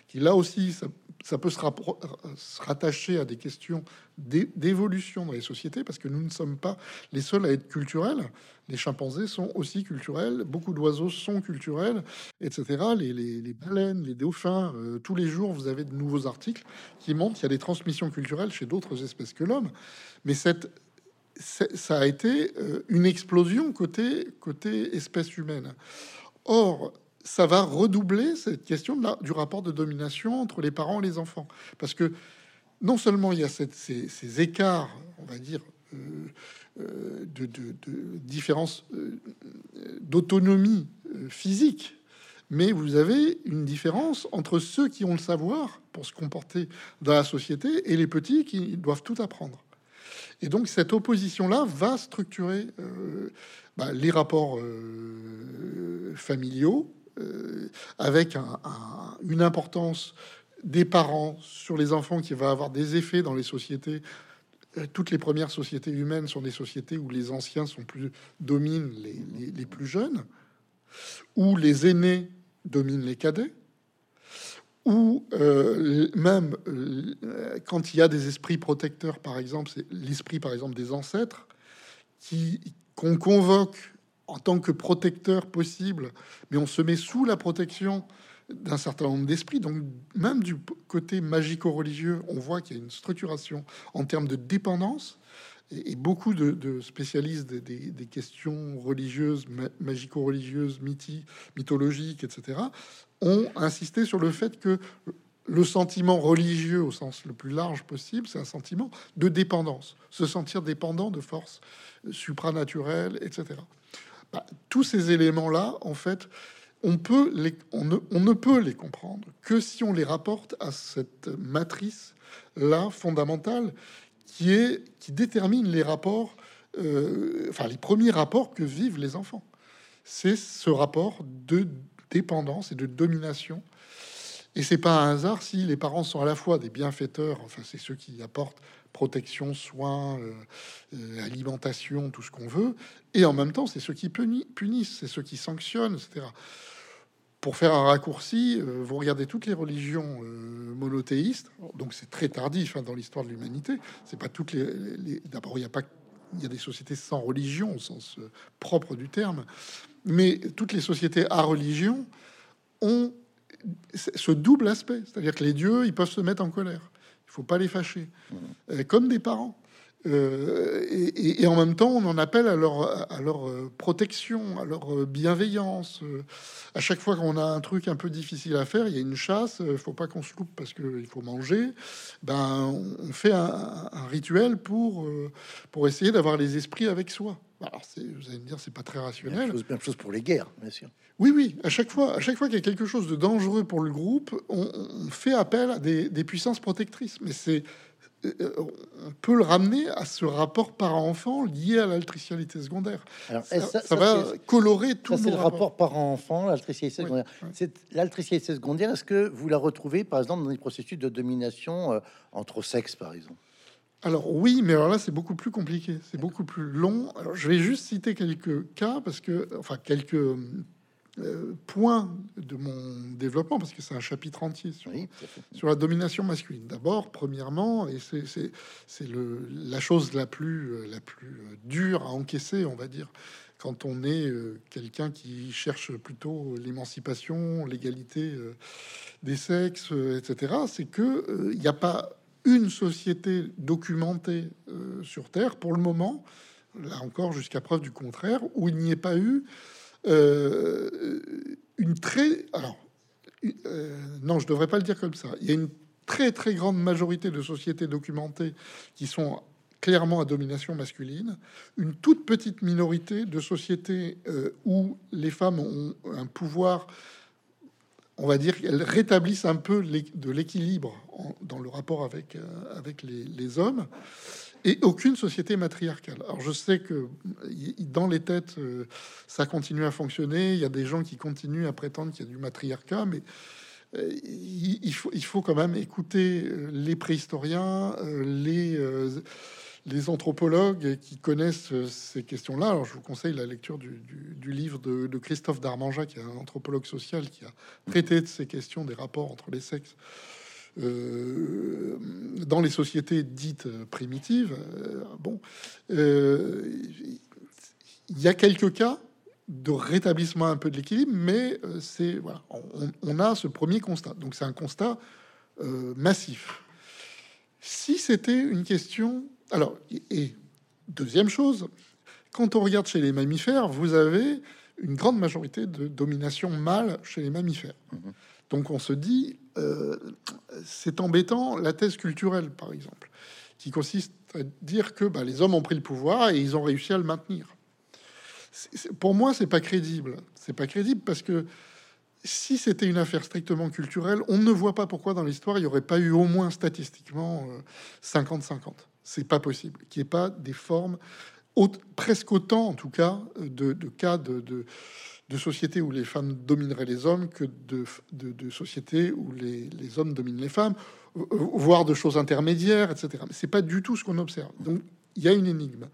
qui là aussi, ça, ça peut se, rappro- se rattacher à des questions d'é- d'évolution dans les sociétés, parce que nous ne sommes pas les seuls à être culturels. Les chimpanzés sont aussi culturels, beaucoup d'oiseaux sont culturels, et cetera. Les, les, les baleines, les dauphins, euh, tous les jours, vous avez de nouveaux articles qui montrent qu'il y a des transmissions culturelles chez d'autres espèces que l'homme. Mais cette... C'est, ça a été euh, une explosion côté, côté espèce humaine. Or, ça va redoubler cette question de la, du rapport de domination entre les parents et les enfants. Parce que non seulement il y a cette, ces, ces écarts, on va dire, euh, euh, de, de, de différence euh, d'autonomie euh, physique, mais vous avez une différence entre ceux qui ont le savoir pour se comporter dans la société et les petits qui doivent tout apprendre. Et donc, cette opposition-là va structurer euh, bah, les rapports euh, familiaux euh, avec un, un, une importance des parents sur les enfants qui va avoir des effets dans les sociétés. Toutes les premières sociétés humaines sont des sociétés où les anciens sont plus, dominent les, les, les plus jeunes, où les aînés dominent les cadets. Ou euh, même euh, quand il y a des esprits protecteurs, par exemple, c'est l'esprit, par exemple, des ancêtres, qui qu'on convoque en tant que protecteur possible, mais on se met sous la protection d'un certain nombre d'esprits. Donc même du côté magico-religieux, on voit qu'il y a une structuration en termes de dépendance. Et beaucoup de, de spécialistes des, des, des questions religieuses, magico-religieuses, mythi, mythologiques, et cetera, ont insisté sur le fait que le sentiment religieux, au sens le plus large possible, c'est un sentiment de dépendance, se sentir dépendant de forces supranaturelles, et cetera. Bah, tous ces éléments-là, en fait, on, peut les, on, ne, on ne peut les comprendre que si on les rapporte à cette matrice-là fondamentale, Qui, est, qui détermine les rapports, euh, enfin les premiers rapports que vivent les enfants. C'est ce rapport de dépendance et de domination. Et c'est pas un hasard si les parents sont à la fois des bienfaiteurs, enfin c'est ceux qui apportent protection, soins, euh, euh, alimentation, tout ce qu'on veut, et en même temps c'est ceux qui punissent, c'est ceux qui sanctionnent, et cetera. Pour faire un raccourci, euh, vous regardez toutes les religions euh, monothéistes, donc c'est très tardif hein, dans l'histoire de l'humanité. C'est pas toutes les, les d'abord, il y a pas il y a des sociétés sans religion au sens euh, propre du terme, mais toutes les sociétés à religion ont ce double aspect, c'est-à-dire que les dieux ils peuvent se mettre en colère, il faut pas les fâcher, euh, comme des parents. Euh, et, et en même temps, on en appelle à leur, à leur protection, à leur bienveillance. À chaque fois qu'on a un truc un peu difficile à faire, il y a une chasse, il faut pas qu'on se loupe parce qu'il faut manger. Ben, on fait un, un rituel pour, pour essayer d'avoir les esprits avec soi. Alors, c'est, vous allez me dire, c'est pas très rationnel. Même chose, même chose pour les guerres, bien sûr. Oui, oui. À chaque fois, à chaque fois qu'il y a quelque chose de dangereux pour le groupe, on, on fait appel à des, des puissances protectrices. Mais c'est on peut le ramener à ce rapport parent-enfant lié à l'altricialité secondaire. Alors, ça, ça, ça va ça, colorer tout ça, le rapport, rapport parent-enfant, l'altricialité secondaire. Oui, oui. C'est l'altricialité secondaire. Est-ce que vous la retrouvez, par exemple, dans les processus de domination euh, entre sexes, par exemple? Alors oui, mais alors là, c'est beaucoup plus compliqué, c'est beaucoup plus long. Alors, je vais juste citer quelques cas parce que, enfin, quelques Euh, point de mon développement, parce que c'est un chapitre entier sur, oui, sur la domination masculine. D'abord, premièrement, et c'est, c'est, c'est le, la chose la plus, la plus dure à encaisser, on va dire, quand on est euh, quelqu'un qui cherche plutôt l'émancipation, l'égalité euh, des sexes, euh, et cetera, c'est que il euh, n'y a pas une société documentée euh, sur Terre, pour le moment, là encore jusqu'à preuve du contraire, où il n'y ait pas eu Euh, une très alors euh, non, je devrais pas le dire comme ça. Il y a une très très grande majorité de sociétés documentées qui sont clairement à domination masculine, une toute petite minorité de sociétés euh, où les femmes ont un pouvoir, on va dire qu'elles rétablissent un peu de l'équilibre en, dans le rapport avec, euh, avec les, les hommes. Et aucune société matriarcale. Alors, je sais que dans les têtes, ça continue à fonctionner. Il y a des gens qui continuent à prétendre qu'il y a du matriarcat, mais il faut, il faut quand même écouter les préhistoriens, les, les anthropologues qui connaissent ces questions-là. Alors, je vous conseille la lecture du, du, du livre de, de Christophe Darmangeat, qui est un anthropologue social qui a traité de ces questions des rapports entre les sexes. Euh, dans les sociétés dites primitives, euh, bon, il euh, y a quelques cas de rétablissement un peu de l'équilibre, mais c'est voilà, on, on a ce premier constat. Donc c'est un constat euh, massif. Si c'était une question, alors et, et deuxième chose, quand on regarde chez les mammifères, vous avez une grande majorité de domination mâle chez les mammifères. Mmh. Donc on se dit, euh, c'est embêtant, la thèse culturelle, par exemple, qui consiste à dire que bah, les hommes ont pris le pouvoir et ils ont réussi à le maintenir. C'est, c'est, pour moi, c'est pas crédible. C'est pas crédible parce que si c'était une affaire strictement culturelle, on ne voit pas pourquoi dans l'histoire, il n'y aurait pas eu au moins statistiquement cinquante cinquante. C'est pas possible. Qu'il n'y ait pas des formes, autres, presque autant en tout cas, de, de cas de... de de sociétés où les femmes domineraient les hommes que de, de, de sociétés où les, les hommes dominent les femmes, voire de choses intermédiaires, et cetera. Mais c'est pas du tout ce qu'on observe. Donc il y a une énigme.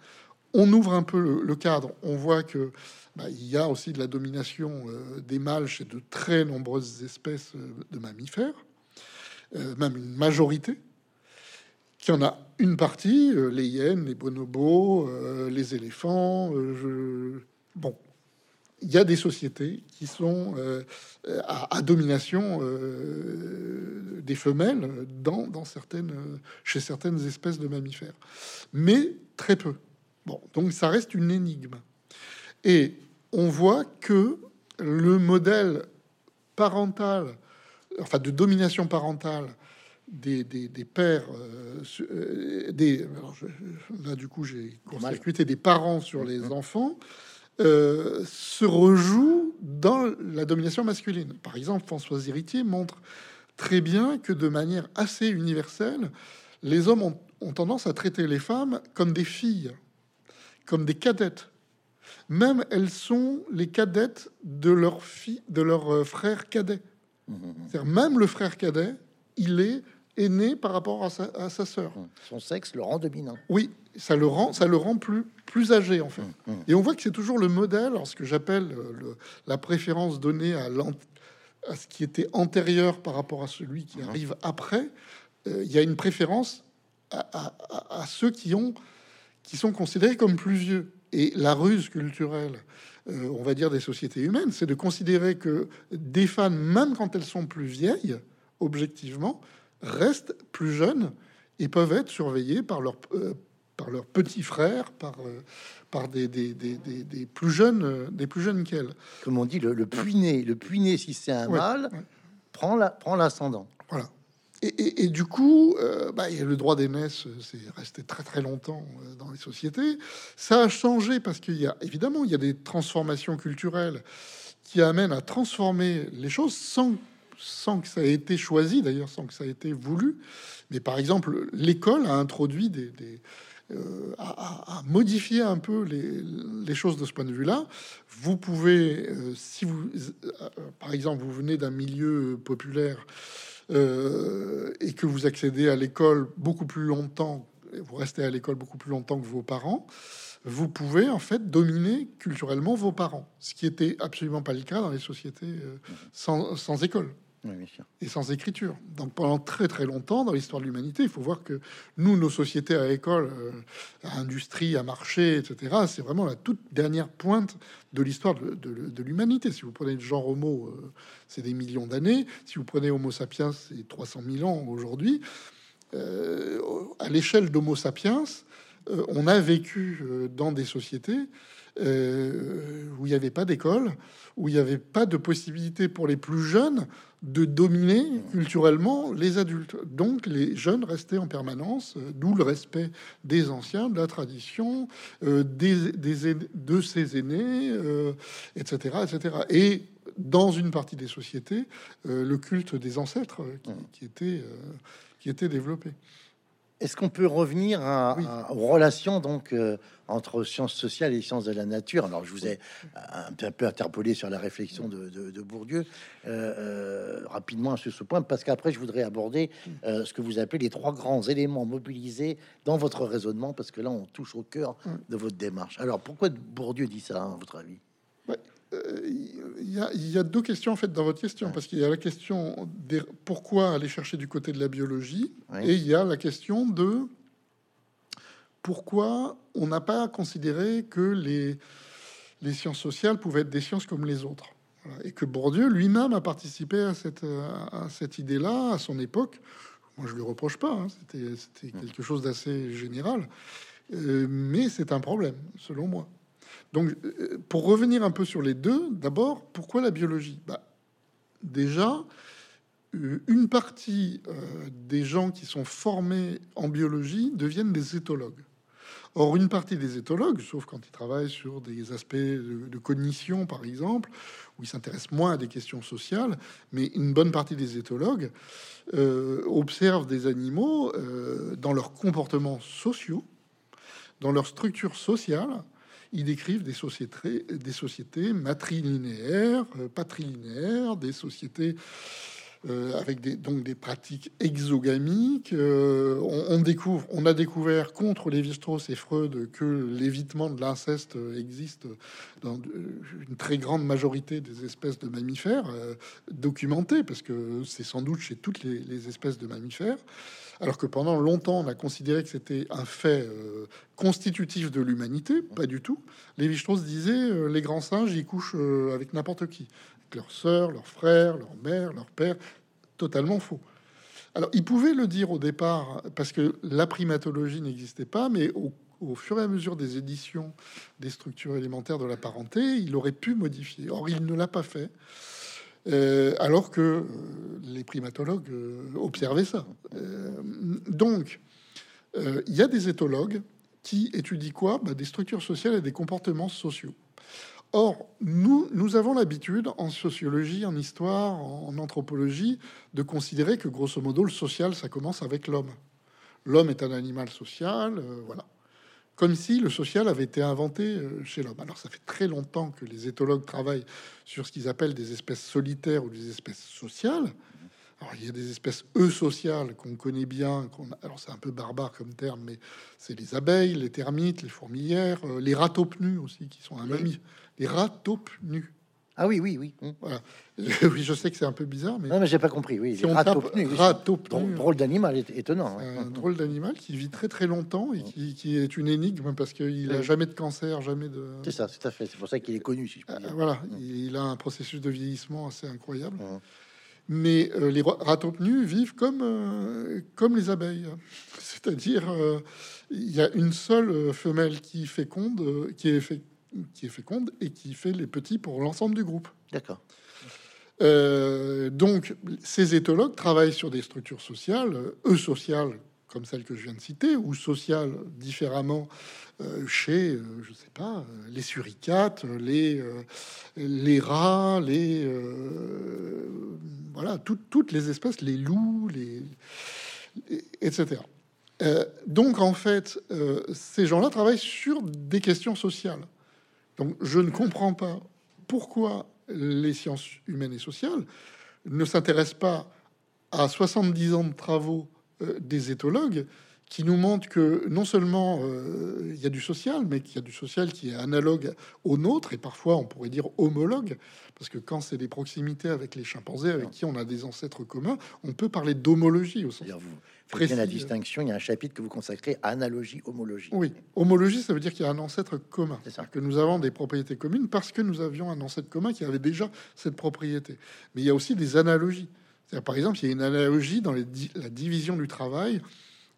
On ouvre un peu le, le cadre. On voit que bah, il y a aussi de la domination euh, des mâles chez de très nombreuses espèces de mammifères, euh, même une majorité. Qu'il y en a une partie, euh, les hyènes, les bonobos, euh, les éléphants. Euh, je... Bon. il y a des sociétés qui sont euh, à, à domination euh, des femelles dans, dans certaines, chez certaines espèces de mammifères, mais très peu. Bon, donc ça reste une énigme. Et on voit que le modèle parental, enfin de domination parentale des, des, des pères, euh, des, alors je, là du coup j'ai court-circuité des parents sur les mmh. enfants, euh, se rejoue dans la domination masculine. Par exemple, Françoise Héritier montre très bien que de manière assez universelle, les hommes ont, ont tendance à traiter les femmes comme des filles, comme des cadettes. Même elles sont les cadettes de leur fille, de leur frère cadet. C'est-à-dire même le frère cadet, il est aîné par rapport à sa, à sa sœur. Son sexe le rend dominant. Oui, ça le rend, ça le rend plus, plus âgé en fait. Mm-hmm. Et on voit que c'est toujours le modèle, alors ce que j'appelle le, la préférence donnée à, à ce qui était antérieur par rapport à celui qui mm-hmm. arrive après. Il euh, y a une préférence à, à, à, à ceux qui ont, qui sont considérés comme plus vieux. Et la ruse culturelle, euh, on va dire, des sociétés humaines, c'est de considérer que des femmes, même quand elles sont plus vieilles, objectivement, restent plus jeunes et peuvent être surveillées par leurs euh, par leurs petits frères, par euh, par des des, des, des des plus jeunes euh, des plus jeunes qu'elles. Comme on dit, le, le puiné, le puiné, si c'est un ouais, mâle, ouais. prend la prend l'ascendant. Voilà. Et, et, et du coup, euh, bah, le droit d'aînesse, c'est resté très très longtemps euh, dans les sociétés. Ça a changé parce qu'il y a évidemment il y a des transformations culturelles qui amènent à transformer les choses sans, sans que ça ait été choisi, d'ailleurs sans que ça ait été voulu. Mais par exemple, l'école a introduit des, des euh, a, a modifié un peu les, les choses de ce point de vue-là. Vous pouvez, euh, si vous, euh, par exemple, vous venez d'un milieu populaire. Euh, et que vous accédez à l'école beaucoup plus longtemps, vous restez à l'école beaucoup plus longtemps que vos parents, vous pouvez en fait dominer culturellement vos parents, ce qui était absolument pas le cas dans les sociétés sans, sans école oui, bien sûr. Et sans écriture. Donc pendant très très longtemps dans l'histoire de l'humanité, il faut voir que nous, nos sociétés à école, à industrie, à marché, et cetera, c'est vraiment la toute dernière pointe de l'histoire de, de, de l'humanité. Si vous prenez le genre homo, euh, c'est des millions d'années. Si vous prenez Homo sapiens, c'est trois cent mille ans aujourd'hui. Euh, à l'échelle d'Homo sapiens, euh, on a vécu euh, dans des sociétés euh, où il n'y avait pas d'école, où il n'y avait pas de possibilité pour les plus jeunes de dominer culturellement les adultes. Donc les jeunes restaient en permanence, euh, d'où le respect des anciens, de la tradition, euh, des, des, de ses aînés, euh, et cetera, et cetera. Et dans une partie des sociétés, euh, le culte des ancêtres euh, qui, qui, était, euh, qui était développé. Est-ce qu'on peut revenir à, oui. à, aux relations donc euh, entre sciences sociales et sciences de la nature? Alors, je vous ai un, un peu interpellé sur la réflexion de, de, de Bourdieu euh, euh, rapidement sur ce point, parce qu'après, je voudrais aborder euh, ce que vous appelez les trois grands éléments mobilisés dans votre raisonnement, parce que là, on touche au cœur de votre démarche. Alors, pourquoi Bourdieu dit ça, hein, à votre avis? ouais. Il y, a, il y a deux questions en fait dans votre question, parce qu'il y a la question des, pourquoi aller chercher du côté de la biologie, oui. et il y a la question de pourquoi on n'a pas considéré que les, les sciences sociales pouvaient être des sciences comme les autres, voilà. Et que Bourdieu lui-même a participé à cette, à cette idée-là à son époque. Moi, je lui reproche pas, hein. c'était, c'était quelque chose d'assez général, euh, mais c'est un problème selon moi. Donc, pour revenir un peu sur les deux, d'abord, pourquoi la biologie? Bah, déjà, une partie euh, des gens qui sont formés en biologie deviennent des éthologues. Or, une partie des éthologues, sauf quand ils travaillent sur des aspects de, de cognition, par exemple, où ils s'intéressent moins à des questions sociales, mais une bonne partie des éthologues euh, observent des animaux euh, dans leurs comportements sociaux, dans leur structure sociale. Ils décrivent des sociétés, des sociétés matrilinéaires, patrilinéaires, des sociétés euh, avec des, donc des pratiques exogamiques. Euh, on, on découvre, on a découvert contre Lévi-Strauss et Freud que l'évitement de l'inceste existe dans une très grande majorité des espèces de mammifères euh, documentées, parce que c'est sans doute chez toutes les, les espèces de mammifères. alors que pendant longtemps, on a considéré que c'était un fait euh, constitutif de l'humanité. Pas du tout. Lévi-Strauss disait euh, les grands singes, ils couchent euh, avec n'importe qui. Avec leurs sœurs, leurs frères, leur mère, leur père. Totalement faux. Alors, ils pouvaient le dire au départ, parce que la primatologie n'existait pas, mais au Au fur et à mesure des éditions des structures élémentaires de la parenté, il aurait pu modifier. Or, il ne l'a pas fait, euh, alors que euh, les primatologues euh, observaient ça. Euh, donc, il euh, y a des éthologues qui étudient quoi ? Bah, des structures sociales et des comportements sociaux. Or, nous, nous avons l'habitude, en sociologie, en histoire, en, en anthropologie, de considérer que, grosso modo, le social, ça commence avec l'homme. L'homme est un animal social, euh, voilà. Comme si le social avait été inventé chez l'homme. Alors, ça fait très longtemps que les éthologues travaillent sur ce qu'ils appellent des espèces solitaires ou des espèces sociales. Alors, il y a des espèces eusociales qu'on connaît bien. Qu'on... Alors, c'est un peu barbare comme terme, mais c'est les abeilles, les termites, les fourmilières, les rats taupes nues aussi, qui sont un mamie. Les rats taupes nues. Ah oui, oui, oui. Voilà. Oui, je sais que c'est un peu bizarre, mais... Non, mais j'ai pas compris, oui. Si on tape rat taupes nues, drôle d'animal, étonnant. Un drôle d'animal qui vit très, très longtemps et qui, qui est une énigme parce qu'il n'a jamais de cancer, jamais de... C'est ça, tout à fait. C'est pour ça qu'il est connu, si je puis dire. Voilà, il a un processus de vieillissement assez incroyable. Hum. Mais euh, les rats taupes nues vivent comme, euh, comme les abeilles. C'est-à-dire, il euh, y a une seule femelle qui féconde, euh, qui est féconde, qui est féconde et qui fait les petits pour l'ensemble du groupe. D'accord. Euh, donc, ces éthologues travaillent sur des structures sociales, eusociales, comme celle que je viens de citer, ou sociales différemment euh, chez, euh, je sais pas, les suricates, les, euh, les rats, les... Euh, voilà, tout, toutes les espèces, les loups, les, les et cetera Euh, donc, en fait, euh, ces gens-là travaillent sur des questions sociales. Donc, je ne comprends pas pourquoi les sciences humaines et sociales ne s'intéressent pas à soixante-dix ans de travaux euh, des éthologues qui nous montrent que non seulement euh, il y a du social, mais qu'il y a du social qui est analogue au nôtre, et parfois on pourrait dire homologue, parce que quand c'est des proximités avec les chimpanzés, avec non. qui on a des ancêtres communs, on peut parler d'homologie au sens précis. La distinction, il y a un chapitre que vous consacrez à analogie, homologie. Oui, homologie, ça veut dire qu'il y a un ancêtre commun, c'est ça. Que nous avons des propriétés communes parce que nous avions un ancêtre commun qui avait déjà cette propriété. Mais il y a aussi des analogies. C'est-à-dire, par exemple, il y a une analogie dans les di- la division du travail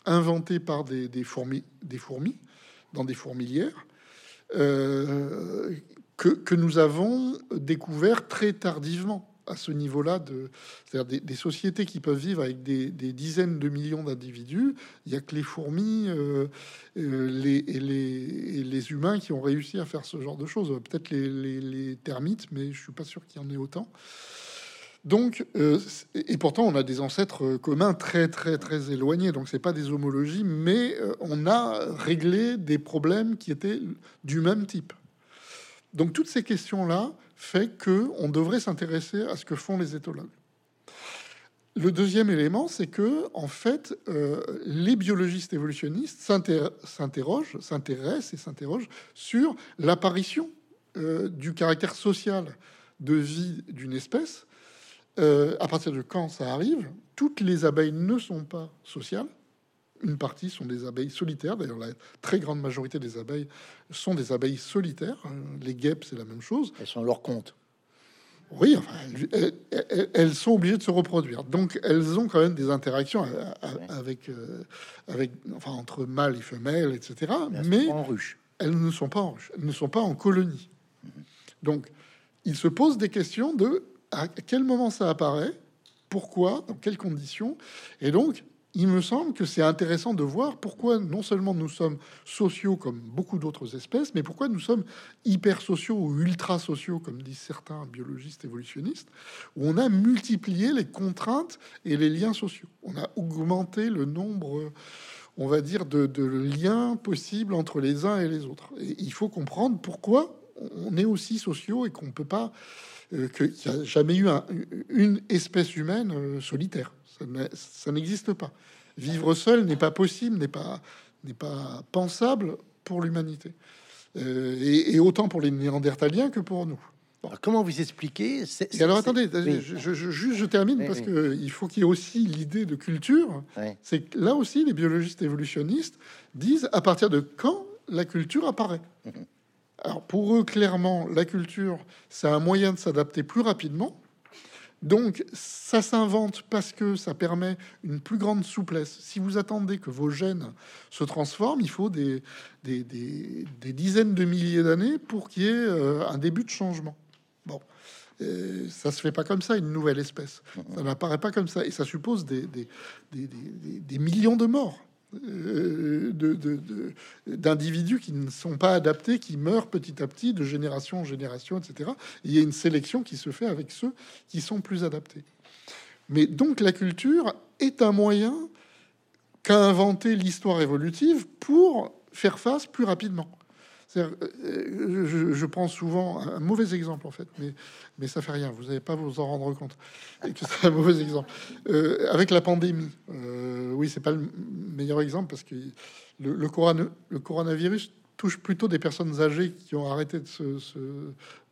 inventée par des, des, fourmis, des fourmis dans des fourmilières euh, que, que nous avons découvert très tardivement. À ce niveau-là, de, c'est-à-dire des, des sociétés qui peuvent vivre avec des, des dizaines de millions d'individus, il n'y a que les fourmis euh, les, et, les, et les humains qui ont réussi à faire ce genre de choses. Peut-être les, les, les termites, mais je suis pas sûr qu'il y en ait autant. Donc, euh, et pourtant, on a des ancêtres communs très, très, très éloignés. Donc, c'est pas des homologies, mais on a réglé des problèmes qui étaient du même type. Donc, toutes ces questions-là fait qu'on devrait s'intéresser à ce que font les éthologues. Le deuxième élément, c'est que, en fait, euh, les biologistes évolutionnistes s'inter- s'interrogent, s'intéressent et s'interrogent sur l'apparition euh, du caractère social de vie d'une espèce. Euh, à partir de quand ça arrive, toutes les abeilles ne sont pas sociales. Une partie sont des abeilles solitaires. D'ailleurs, la très grande majorité des abeilles sont des abeilles solitaires. Les guêpes, c'est la même chose. Elles sont à leur compte. Oui, enfin, elles, elles, elles sont obligées de se reproduire. Donc, elles ont quand même des interactions avec, euh, avec enfin, entre mâles et femelles, et cetera. Mais, mais en ruche. Elles ne sont pas en ruche. Elles ne sont pas en colonie. Donc, ils se posent des questions de à quel moment ça apparaît, pourquoi, dans quelles conditions, et donc. Il me semble que c'est intéressant de voir pourquoi non seulement nous sommes sociaux comme beaucoup d'autres espèces, mais pourquoi nous sommes hyper sociaux ou ultra sociaux, comme disent certains biologistes évolutionnistes, où on a multiplié les contraintes et les liens sociaux. On a augmenté le nombre, on va dire, de, de liens possibles entre les uns et les autres. Et il faut comprendre pourquoi on est aussi sociaux et qu'on ne peut pas, euh, que, qu'il n'y a jamais eu un, une espèce humaine euh, solitaire. Ça n'existe pas. Vivre seul n'est pas possible, n'est pas, n'est pas pensable pour l'humanité. Euh, et, et autant pour les Néandertaliens que pour nous. Bon. Alors, comment vous expliquez c'est, c'est, alors attendez, oui. je, je, je, juste je termine oui, parce oui. que il faut qu'il y ait aussi l'idée de culture. Oui. C'est que là aussi les biologistes évolutionnistes disent à partir de quand la culture apparaît. Mmh. Alors pour eux clairement la culture c'est un moyen de s'adapter plus rapidement. Donc ça s'invente parce que ça permet une plus grande souplesse. Si vous attendez que vos gènes se transforment, il faut des, des, des, des dizaines de milliers d'années pour qu'il y ait euh, un début de changement. Bon, et ça se fait pas comme ça, une nouvelle espèce. Ça n'apparaît pas comme ça. Et ça suppose des, des, des, des, des millions de morts euh, de, de, de, d'individus qui ne sont pas adaptés, qui meurent petit à petit de génération en génération, et cetera. Et il y a une sélection qui se fait avec ceux qui sont plus adaptés. Mais donc la culture est un moyen qu'a inventé l'histoire évolutive pour faire face plus rapidement. Euh, je, je prends souvent un mauvais exemple en fait, mais, mais ça fait rien, vous n'allez pas vous en rendre compte. Et que c'est un mauvais exemple euh, avec la pandémie. Euh, oui, c'est pas le meilleur exemple parce que le, le, corona, le coronavirus touche plutôt des personnes âgées qui ont arrêté de se, se,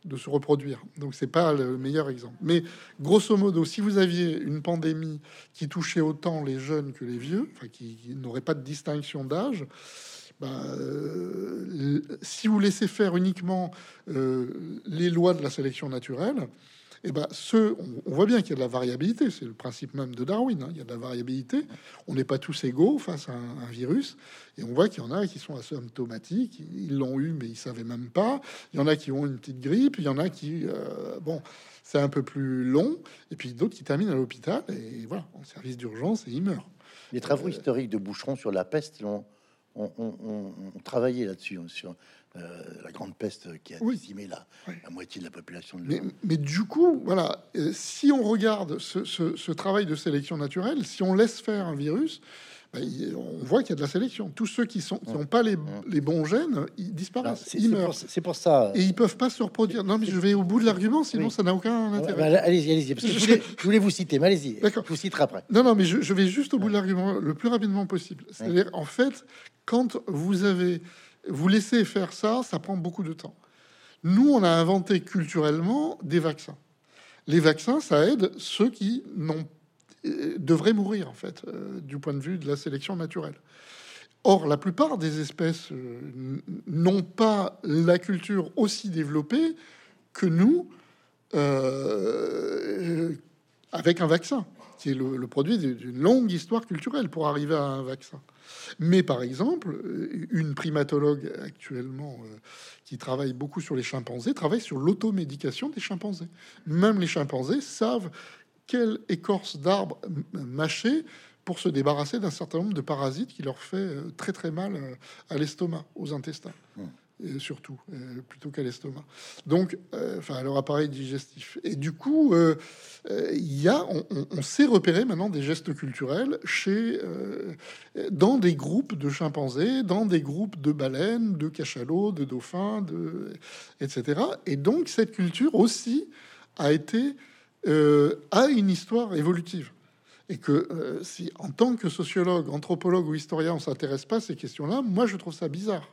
de se reproduire, donc c'est pas le meilleur exemple. Mais grosso modo, si vous aviez une pandémie qui touchait autant les jeunes que les vieux, enfin qui, qui n'aurait pas de distinction d'âge. Bah, euh, si vous laissez faire uniquement euh, les lois de la sélection naturelle, et ben bah, ceux, on, on voit bien qu'il y a de la variabilité, c'est le principe même de Darwin, hein, il y a de la variabilité, on n'est pas tous égaux face à un, un virus, et on voit qu'il y en a qui sont asymptomatiques, ils l'ont eu mais ils savaient même pas, il y en a qui ont une petite grippe, il y en a qui, euh, bon, c'est un peu plus long, et puis d'autres qui terminent à l'hôpital, et voilà, en service d'urgence, et ils meurent. Les travaux euh, historiques de Boucheron sur la peste, ils l'ont On, on, on, on travaillait là-dessus, sur euh, la grande peste qui a oui. décimé la, oui. la moitié de la population. De mais, mais du coup, voilà, euh, si on regarde ce, ce, ce travail de sélection naturelle, si on laisse faire un virus, bah, il, on voit qu'il y a de la sélection. Tous ceux qui sont qui n'ont pas les, les bons gènes, ils disparaissent, c'est, ils c'est meurent. Pour, c'est pour ça. Et ils peuvent pas se reproduire. Non, mais je vais au bout de l'argument, sinon oui. ça n'a aucun intérêt. Bah, allez-y, allez-y. Parce que je, voulais, je voulais vous citer, mais allez-y. D'accord. Je vous citerai après. Non, non, mais je, je vais juste au bout ouais. de l'argument le plus rapidement possible. C'est-à-dire, ouais. en fait. Quand vous avez, vous laissez faire ça, ça prend beaucoup de temps. Nous, on a inventé culturellement des vaccins. Les vaccins, ça aide ceux qui n'ont, euh, devraient mourir, en fait, euh, du point de vue de la sélection naturelle. Or, la plupart des espèces euh, n'ont pas la culture aussi développée que nous, euh, avec un vaccin, qui est le, le produit d'une longue histoire culturelle pour arriver à un vaccin. Mais par exemple, une primatologue actuellement euh, qui travaille beaucoup sur les chimpanzés travaille sur l'automédication des chimpanzés. Même les chimpanzés savent quelle écorce d'arbre mâcher pour se débarrasser d'un certain nombre de parasites qui leur fait euh, très très mal euh, à l'estomac, aux intestins. Mmh. Et surtout, euh, plutôt qu'à l'estomac. Donc, enfin, euh, leur appareil digestif. Et du coup, il euh, euh, y a, on, on, on sait repérer maintenant des gestes culturels chez, euh, dans des groupes de chimpanzés, dans des groupes de baleines, de cachalots, de dauphins, de, et cetera. Et donc, cette culture aussi a été, euh, a une histoire évolutive. Et que euh, si, en tant que sociologue, anthropologue ou historien, on s'intéresse pas à ces questions-là, moi, je trouve ça bizarre.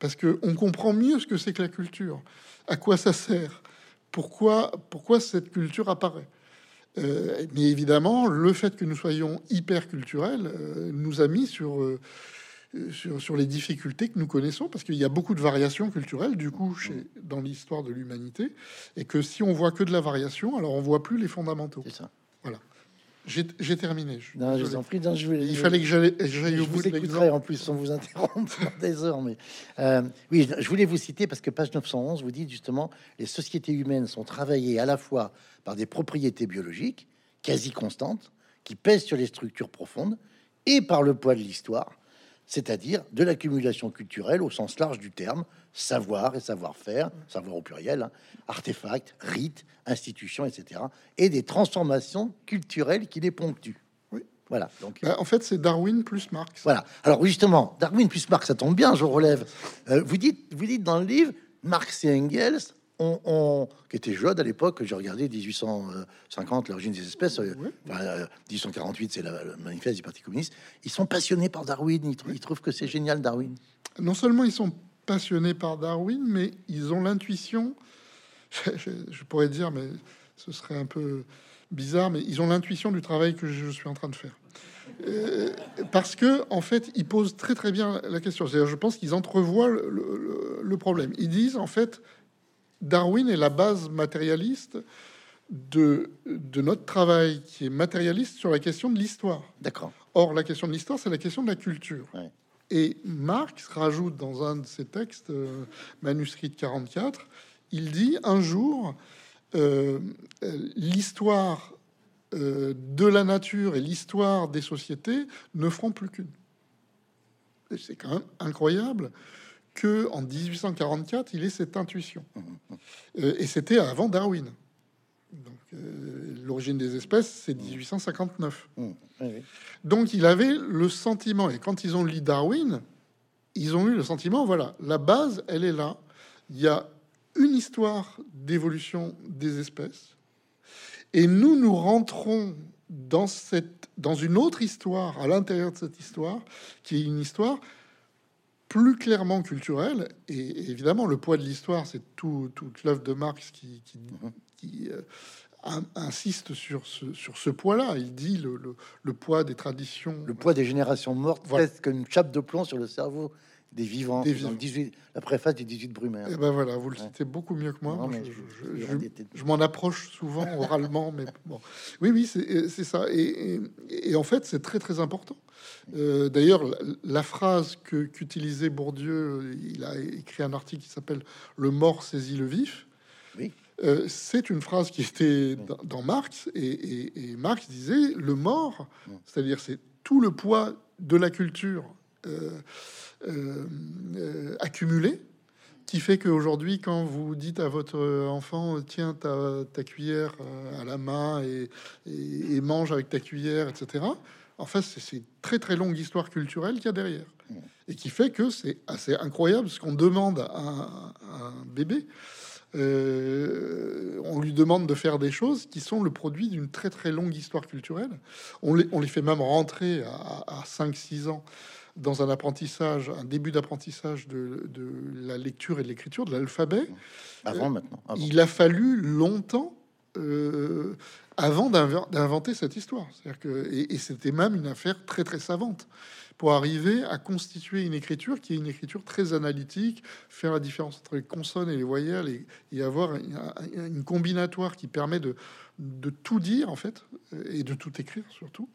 Parce qu'on comprend mieux ce que c'est que la culture, à quoi ça sert, pourquoi, pourquoi cette culture apparaît. Euh, mais évidemment, le fait que nous soyons hyper culturels euh, nous a mis sur, euh, sur, sur les difficultés que nous connaissons, parce qu'il y a beaucoup de variations culturelles, du coup, chez, dans l'histoire de l'humanité, et que si on voit que de la variation, alors on voit plus les fondamentaux. C'est ça. Voilà. J'ai, j'ai terminé. Je, non, je vous en prie. Non, je voulais, il je, fallait que j'aille, j'aille au bout de l'exemple. En plus, on vous interrompt des heures. Mais euh, oui, je voulais vous citer parce que page neuf cent onze vous dit justement les sociétés humaines sont travaillées à la fois par des propriétés biologiques quasi constantes qui pèsent sur les structures profondes et par le poids de l'histoire, c'est-à-dire de l'accumulation culturelle au sens large du terme, savoir et savoir-faire, savoir au pluriel, hein, artefacts, rites, institutions, et cetera, et des transformations culturelles qui les ponctuent. Oui. Voilà. Donc, bah, en fait, c'est Darwin plus Marx. Voilà. Alors justement, Darwin plus Marx, ça tombe bien, je relève. Euh, vous dites, vous dites dans le livre, Marx et Engels, on, on, qui était jeune à l'époque, j'ai regardé dix-huit cent cinquante, l'origine des espèces, oui. euh, dix-huit cent quarante-huit, c'est la, le manifeste du Parti communiste, ils sont passionnés par Darwin, ils, oui. ils trouvent que c'est génial, Darwin. Non seulement ils sont passionnés par Darwin, mais ils ont l'intuition je, je pourrais dire, mais ce serait un peu bizarre, mais ils ont l'intuition du travail que je suis en train de faire. Euh, parce que, en fait, ils posent très très bien la question. C'est-à-dire, je pense qu'ils entrevoient le, le, le problème. Ils disent, en fait, Darwin est la base matérialiste de, de notre travail, qui est matérialiste sur la question de l'histoire. D'accord. Or, la question de l'histoire, c'est la question de la culture. Ouais. Et Marx rajoute dans un de ses textes, euh, manuscrit de quarante-quatre, il dit un jour, euh, l'histoire euh, de la nature et l'histoire des sociétés ne feront plus qu'une. Et c'est quand même incroyable que en dix-huit cent quarante-quatre, il ait cette intuition. Euh, et c'était avant Darwin. Donc, euh, l'origine des espèces, c'est dix-huit cent cinquante-neuf. Mmh. Oui, oui. Donc, il avait le sentiment, et quand ils ont lu Darwin, ils ont eu le sentiment, voilà, la base, elle est là. Il y a une histoire d'évolution des espèces, et nous, nous rentrons dans cette, dans une autre histoire, à l'intérieur de cette histoire, qui est une histoire plus clairement culturelle. Et évidemment, le poids de l'histoire, c'est tout, toute l'œuvre de Marx qui... qui mmh. qui euh, insiste sur ce, sur ce poids-là. Il dit le, le, le poids des traditions... Le poids des générations mortes, voilà, pèse comme une chape de plomb sur le cerveau des vivants. Des vivants. dix-huit, la préface du dix-huit Brumaire. Et ben voilà, vous le citez, ouais, beaucoup mieux que moi. Non, moi je je, je, je, je m'en approche souvent oralement, mais bon. Oui, oui, c'est, c'est ça. Et, et, et en fait, c'est très, très important. Euh, d'ailleurs, la, la phrase que, qu'utilisait Bourdieu, il a écrit un article qui s'appelle « Le mort saisit le vif ». Oui. Euh, c'est une phrase qui était dans, dans Marx, et, et, et Marx disait le mort, c'est-à-dire c'est tout le poids de la culture euh, euh, euh, accumulée, qui fait qu'aujourd'hui, quand vous dites à votre enfant tiens ta, ta cuillère à la main et, et, et mange avec ta cuillère, et cetera, en fait, c'est, c'est une très très longue histoire culturelle qu'il y a derrière, et qui fait que c'est assez incroyable ce qu'on demande à, à un bébé. Euh, on lui demande de faire des choses qui sont le produit d'une très très longue histoire culturelle. On les, on les fait même rentrer à, à cinq six ans dans un apprentissage, un début d'apprentissage de, de la lecture et de l'écriture, de l'alphabet. Avant, euh, maintenant. Avant. Il a fallu longtemps euh, avant d'inv- d'inventer cette histoire. C'est-à-dire que, et, et c'était même une affaire très très savante pour arriver à constituer une écriture qui est une écriture très analytique, faire la différence entre les consonnes et les voyelles, et, et avoir une, une combinatoire qui permet de, de tout dire, en fait, et de tout écrire, surtout.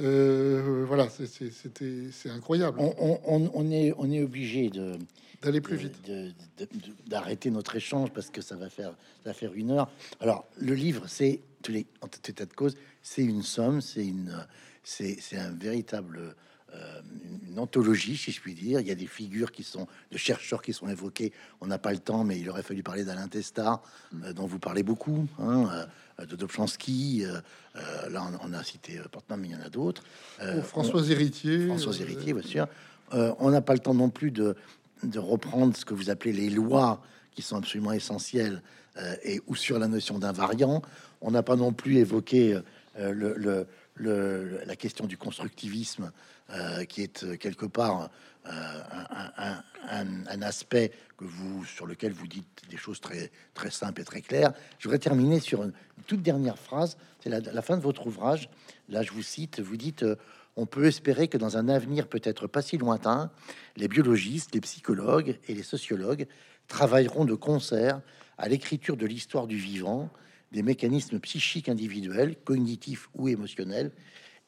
Euh, voilà, c'est, c'est, c'était, c'est incroyable. On, on, on est, on est obligé de, d'aller plus de, vite, de, de, de, d'arrêter notre échange, parce que ça va faire, ça va faire une heure. Alors, le livre, c'est, tous les, en tout état de cause, c'est une somme, c'est, une, c'est, c'est un véritable... Euh, une anthologie, si je puis dire. Il y a des figures qui sont de chercheurs qui sont évoquées. On n'a pas le temps, mais il aurait fallu parler d'Alain Testard, euh, dont vous parlez beaucoup, hein, euh, de Dobzhansky. Euh, euh, là, on, on a cité euh, Portmann, mais il y en a d'autres. Euh, oh, Françoise Héritier. Françoise Héritier, bien sûr. Euh, on n'a pas le temps non plus de, de reprendre ce que vous appelez les lois, qui sont absolument essentielles, euh, et ou sur la notion d'invariant. On n'a pas non plus évoqué euh, le, le Le, la question du constructivisme, euh, qui est quelque part euh, un, un, un, un aspect que vous, sur lequel vous dites des choses très, très simples et très claires. Je voudrais terminer sur une toute dernière phrase, c'est la, la fin de votre ouvrage. Là, je vous cite, vous dites euh, « On peut espérer que dans un avenir peut-être pas si lointain, les biologistes, les psychologues et les sociologues travailleront de concert à l'écriture de l'histoire du vivant, des mécanismes psychiques individuels, cognitifs ou émotionnels,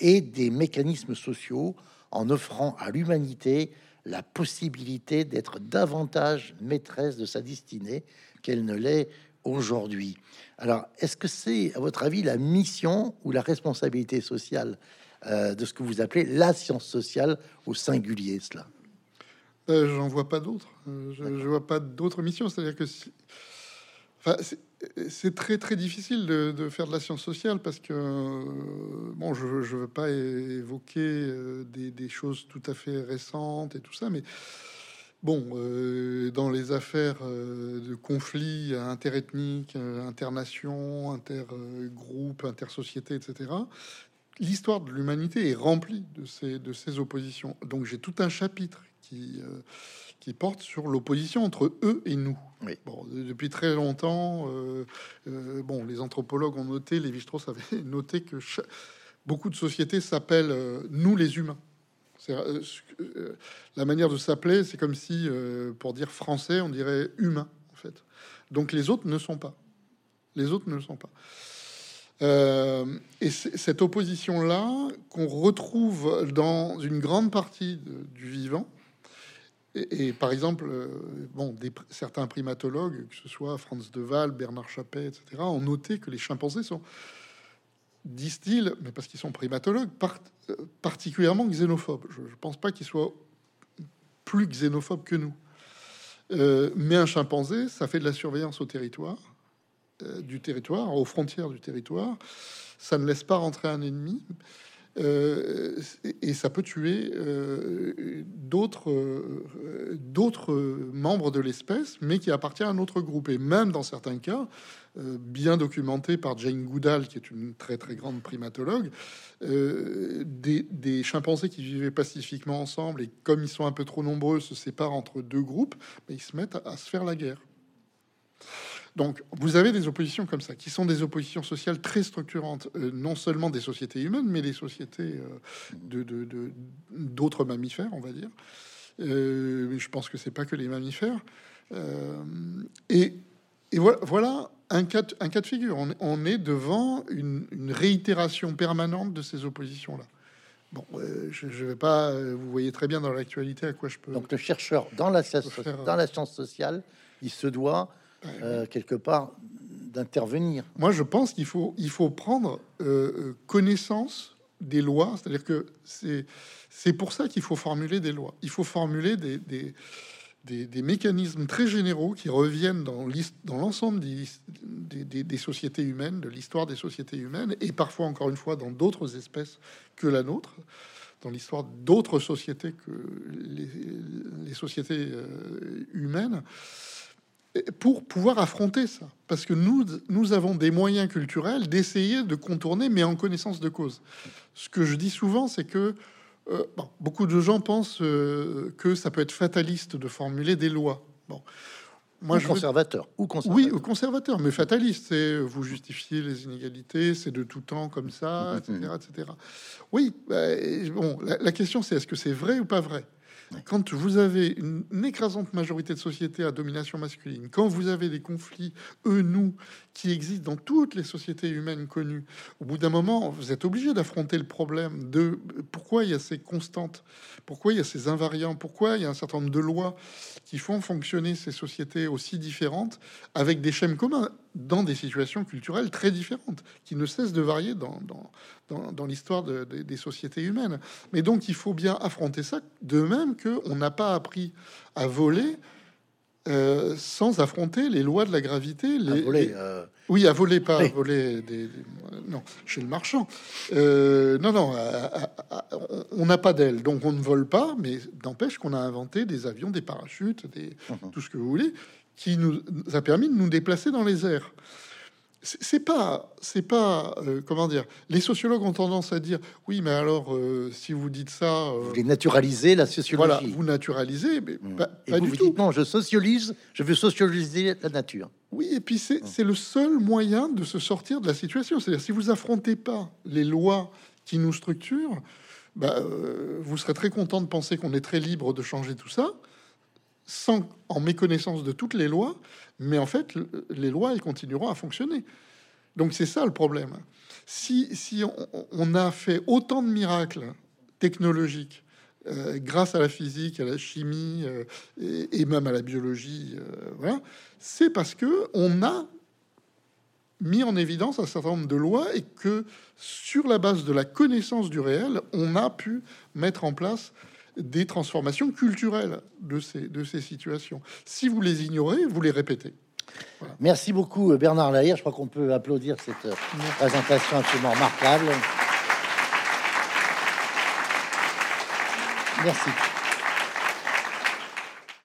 et des mécanismes sociaux, en offrant à l'humanité la possibilité d'être davantage maîtresse de sa destinée qu'elle ne l'est aujourd'hui. » Alors, est-ce que c'est, à votre avis, la mission ou la responsabilité sociale euh, de ce que vous appelez la science sociale au singulier, cela ? Euh, j'en vois pas d'autres. Euh, je, je vois pas d'autres missions. C'est-à-dire que... Si... Enfin, c'est... C'est très très difficile de, de faire de la science sociale, parce que bon, je ne veux pas évoquer des, des choses tout à fait récentes et tout ça, mais bon, euh, dans les affaires de conflits interethniques, internations, intergroupes, intersociétés, et cetera, l'histoire de l'humanité est remplie de ces, de ces oppositions. Donc j'ai tout un chapitre qui, euh, qui porte sur l'opposition entre eux et nous. Oui. Bon, depuis très longtemps, euh, euh, bon, les anthropologues ont noté, Lévi-Strauss avait noté que chaque, beaucoup de sociétés s'appellent euh, « nous les humains ». C'est, euh, euh, la manière de s'appeler, c'est comme si, euh, pour dire français, on dirait « humain », en fait. Donc les autres ne sont pas. Les autres ne le sont pas. Euh, et cette opposition-là, qu'on retrouve dans une grande partie de, du vivant, et, et par exemple, euh, bon, des, certains primatologues, que ce soit Frans de Waal, Bernard Chappet, et cetera, ont noté que les chimpanzés sont, disent-ils, mais parce qu'ils sont primatologues, par, euh, particulièrement xénophobes. Je ne pense pas qu'ils soient plus xénophobes que nous. Euh, mais un chimpanzé, ça fait de la surveillance au territoire. du territoire, aux frontières du territoire, ça ne laisse pas rentrer un ennemi, euh, et ça peut tuer euh, d'autres euh, d'autres membres de l'espèce, mais qui appartient à un autre groupe. Et même dans certains cas, euh, bien documenté par Jane Goodall, qui est une très très grande primatologue, euh, des, des chimpanzés qui vivaient pacifiquement ensemble, et comme ils sont un peu trop nombreux, se séparent entre deux groupes, mais ils se mettent à, à se faire la guerre. Donc, vous avez des oppositions comme ça, qui sont des oppositions sociales très structurantes, euh, non seulement des sociétés humaines, mais des sociétés euh, de, de, de, d'autres mammifères, on va dire. Euh, je pense que c'est pas que les mammifères. Euh, et, et voilà, voilà un, cas de, un cas de figure. On, on est devant une, une réitération permanente de ces oppositions-là. Bon, euh, je, je vais pas... Euh, vous voyez très bien dans l'actualité à quoi je peux... Donc, le chercheur dans la, faire, dans la science sociale, il se doit... Euh, quelque part d'intervenir. Moi, je pense qu'il faut il faut prendre euh, connaissance des lois, c'est-à-dire que c'est c'est pour ça qu'il faut formuler des lois. Il faut formuler des des, des, des mécanismes très généraux qui reviennent dans dans l'ensemble des, des, des, des sociétés humaines, de l'histoire des sociétés humaines, et parfois encore une fois dans d'autres espèces que la nôtre, dans l'histoire d'autres sociétés que les, les sociétés euh, humaines. Pour pouvoir affronter ça, parce que nous, nous avons des moyens culturels d'essayer de contourner, mais en connaissance de cause. Ce que je dis souvent, c'est que euh, bon, beaucoup de gens pensent euh, que ça peut être fataliste de formuler des lois. Bon, moi, ou je conservateur veux... ou conservateur, oui, ou conservateur, mais fataliste, c'est vous justifier les inégalités, c'est de tout temps comme ça, et cetera, et cetera. Oui, bah, bon, la, la question c'est est-ce que c'est vrai ou pas vrai? Quand vous avez une, une écrasante majorité de sociétés à domination masculine, quand vous avez des conflits eux-nous qui existent dans toutes les sociétés humaines connues, au bout d'un moment, vous êtes obligé d'affronter le problème de pourquoi il y a ces constantes, pourquoi il y a ces invariants, pourquoi il y a un certain nombre de lois qui font fonctionner ces sociétés aussi différentes avec des schèmes communs dans des situations culturelles très différentes qui ne cessent de varier dans, dans, dans, dans l'histoire de, de, des sociétés humaines. Mais donc, il faut bien affronter ça, de même qu'on n'a pas appris à voler euh, sans affronter les lois de la gravité. Les, à voler, les... euh... Oui, à voler, pas oui. à voler... Des, des... Non, chez le marchand. Euh, non, non, à, à, à, on n'a pas d'ailes, donc on ne vole pas, mais n'empêche qu'on a inventé des avions, des parachutes, des... Mm-hmm. tout ce que vous voulez, qui nous a permis de nous déplacer dans les airs. C'est pas, c'est pas, euh, comment dire, les sociologues ont tendance à dire, oui, mais alors, euh, si vous dites ça... Euh, vous les naturalisez, la sociologie. Voilà, vous naturalisez, mais mmh. pas, et pas vous du vous tout. Dites, non, je socialise, je veux socialiser la nature. Oui, et puis c'est, mmh. c'est le seul moyen de se sortir de la situation. C'est-à-dire, si vous affrontez pas les lois qui nous structurent, bah, euh, vous serez très content de penser qu'on est très libre de changer tout ça, sans, en méconnaissance de toutes les lois, mais en fait, le, les lois, elles continueront à fonctionner. Donc c'est ça le problème. Si, si on, on a fait autant de miracles technologiques euh, grâce à la physique, à la chimie euh, et, et même à la biologie, euh, voilà, c'est parce que on a mis en évidence un certain nombre de lois et que sur la base de la connaissance du réel, on a pu mettre en place des transformations culturelles de ces, de ces situations. Si vous les ignorez, vous les répétez. Voilà. Merci beaucoup, Bernard Lahire. Je crois qu'on peut applaudir cette Merci. présentation absolument remarquable. Merci.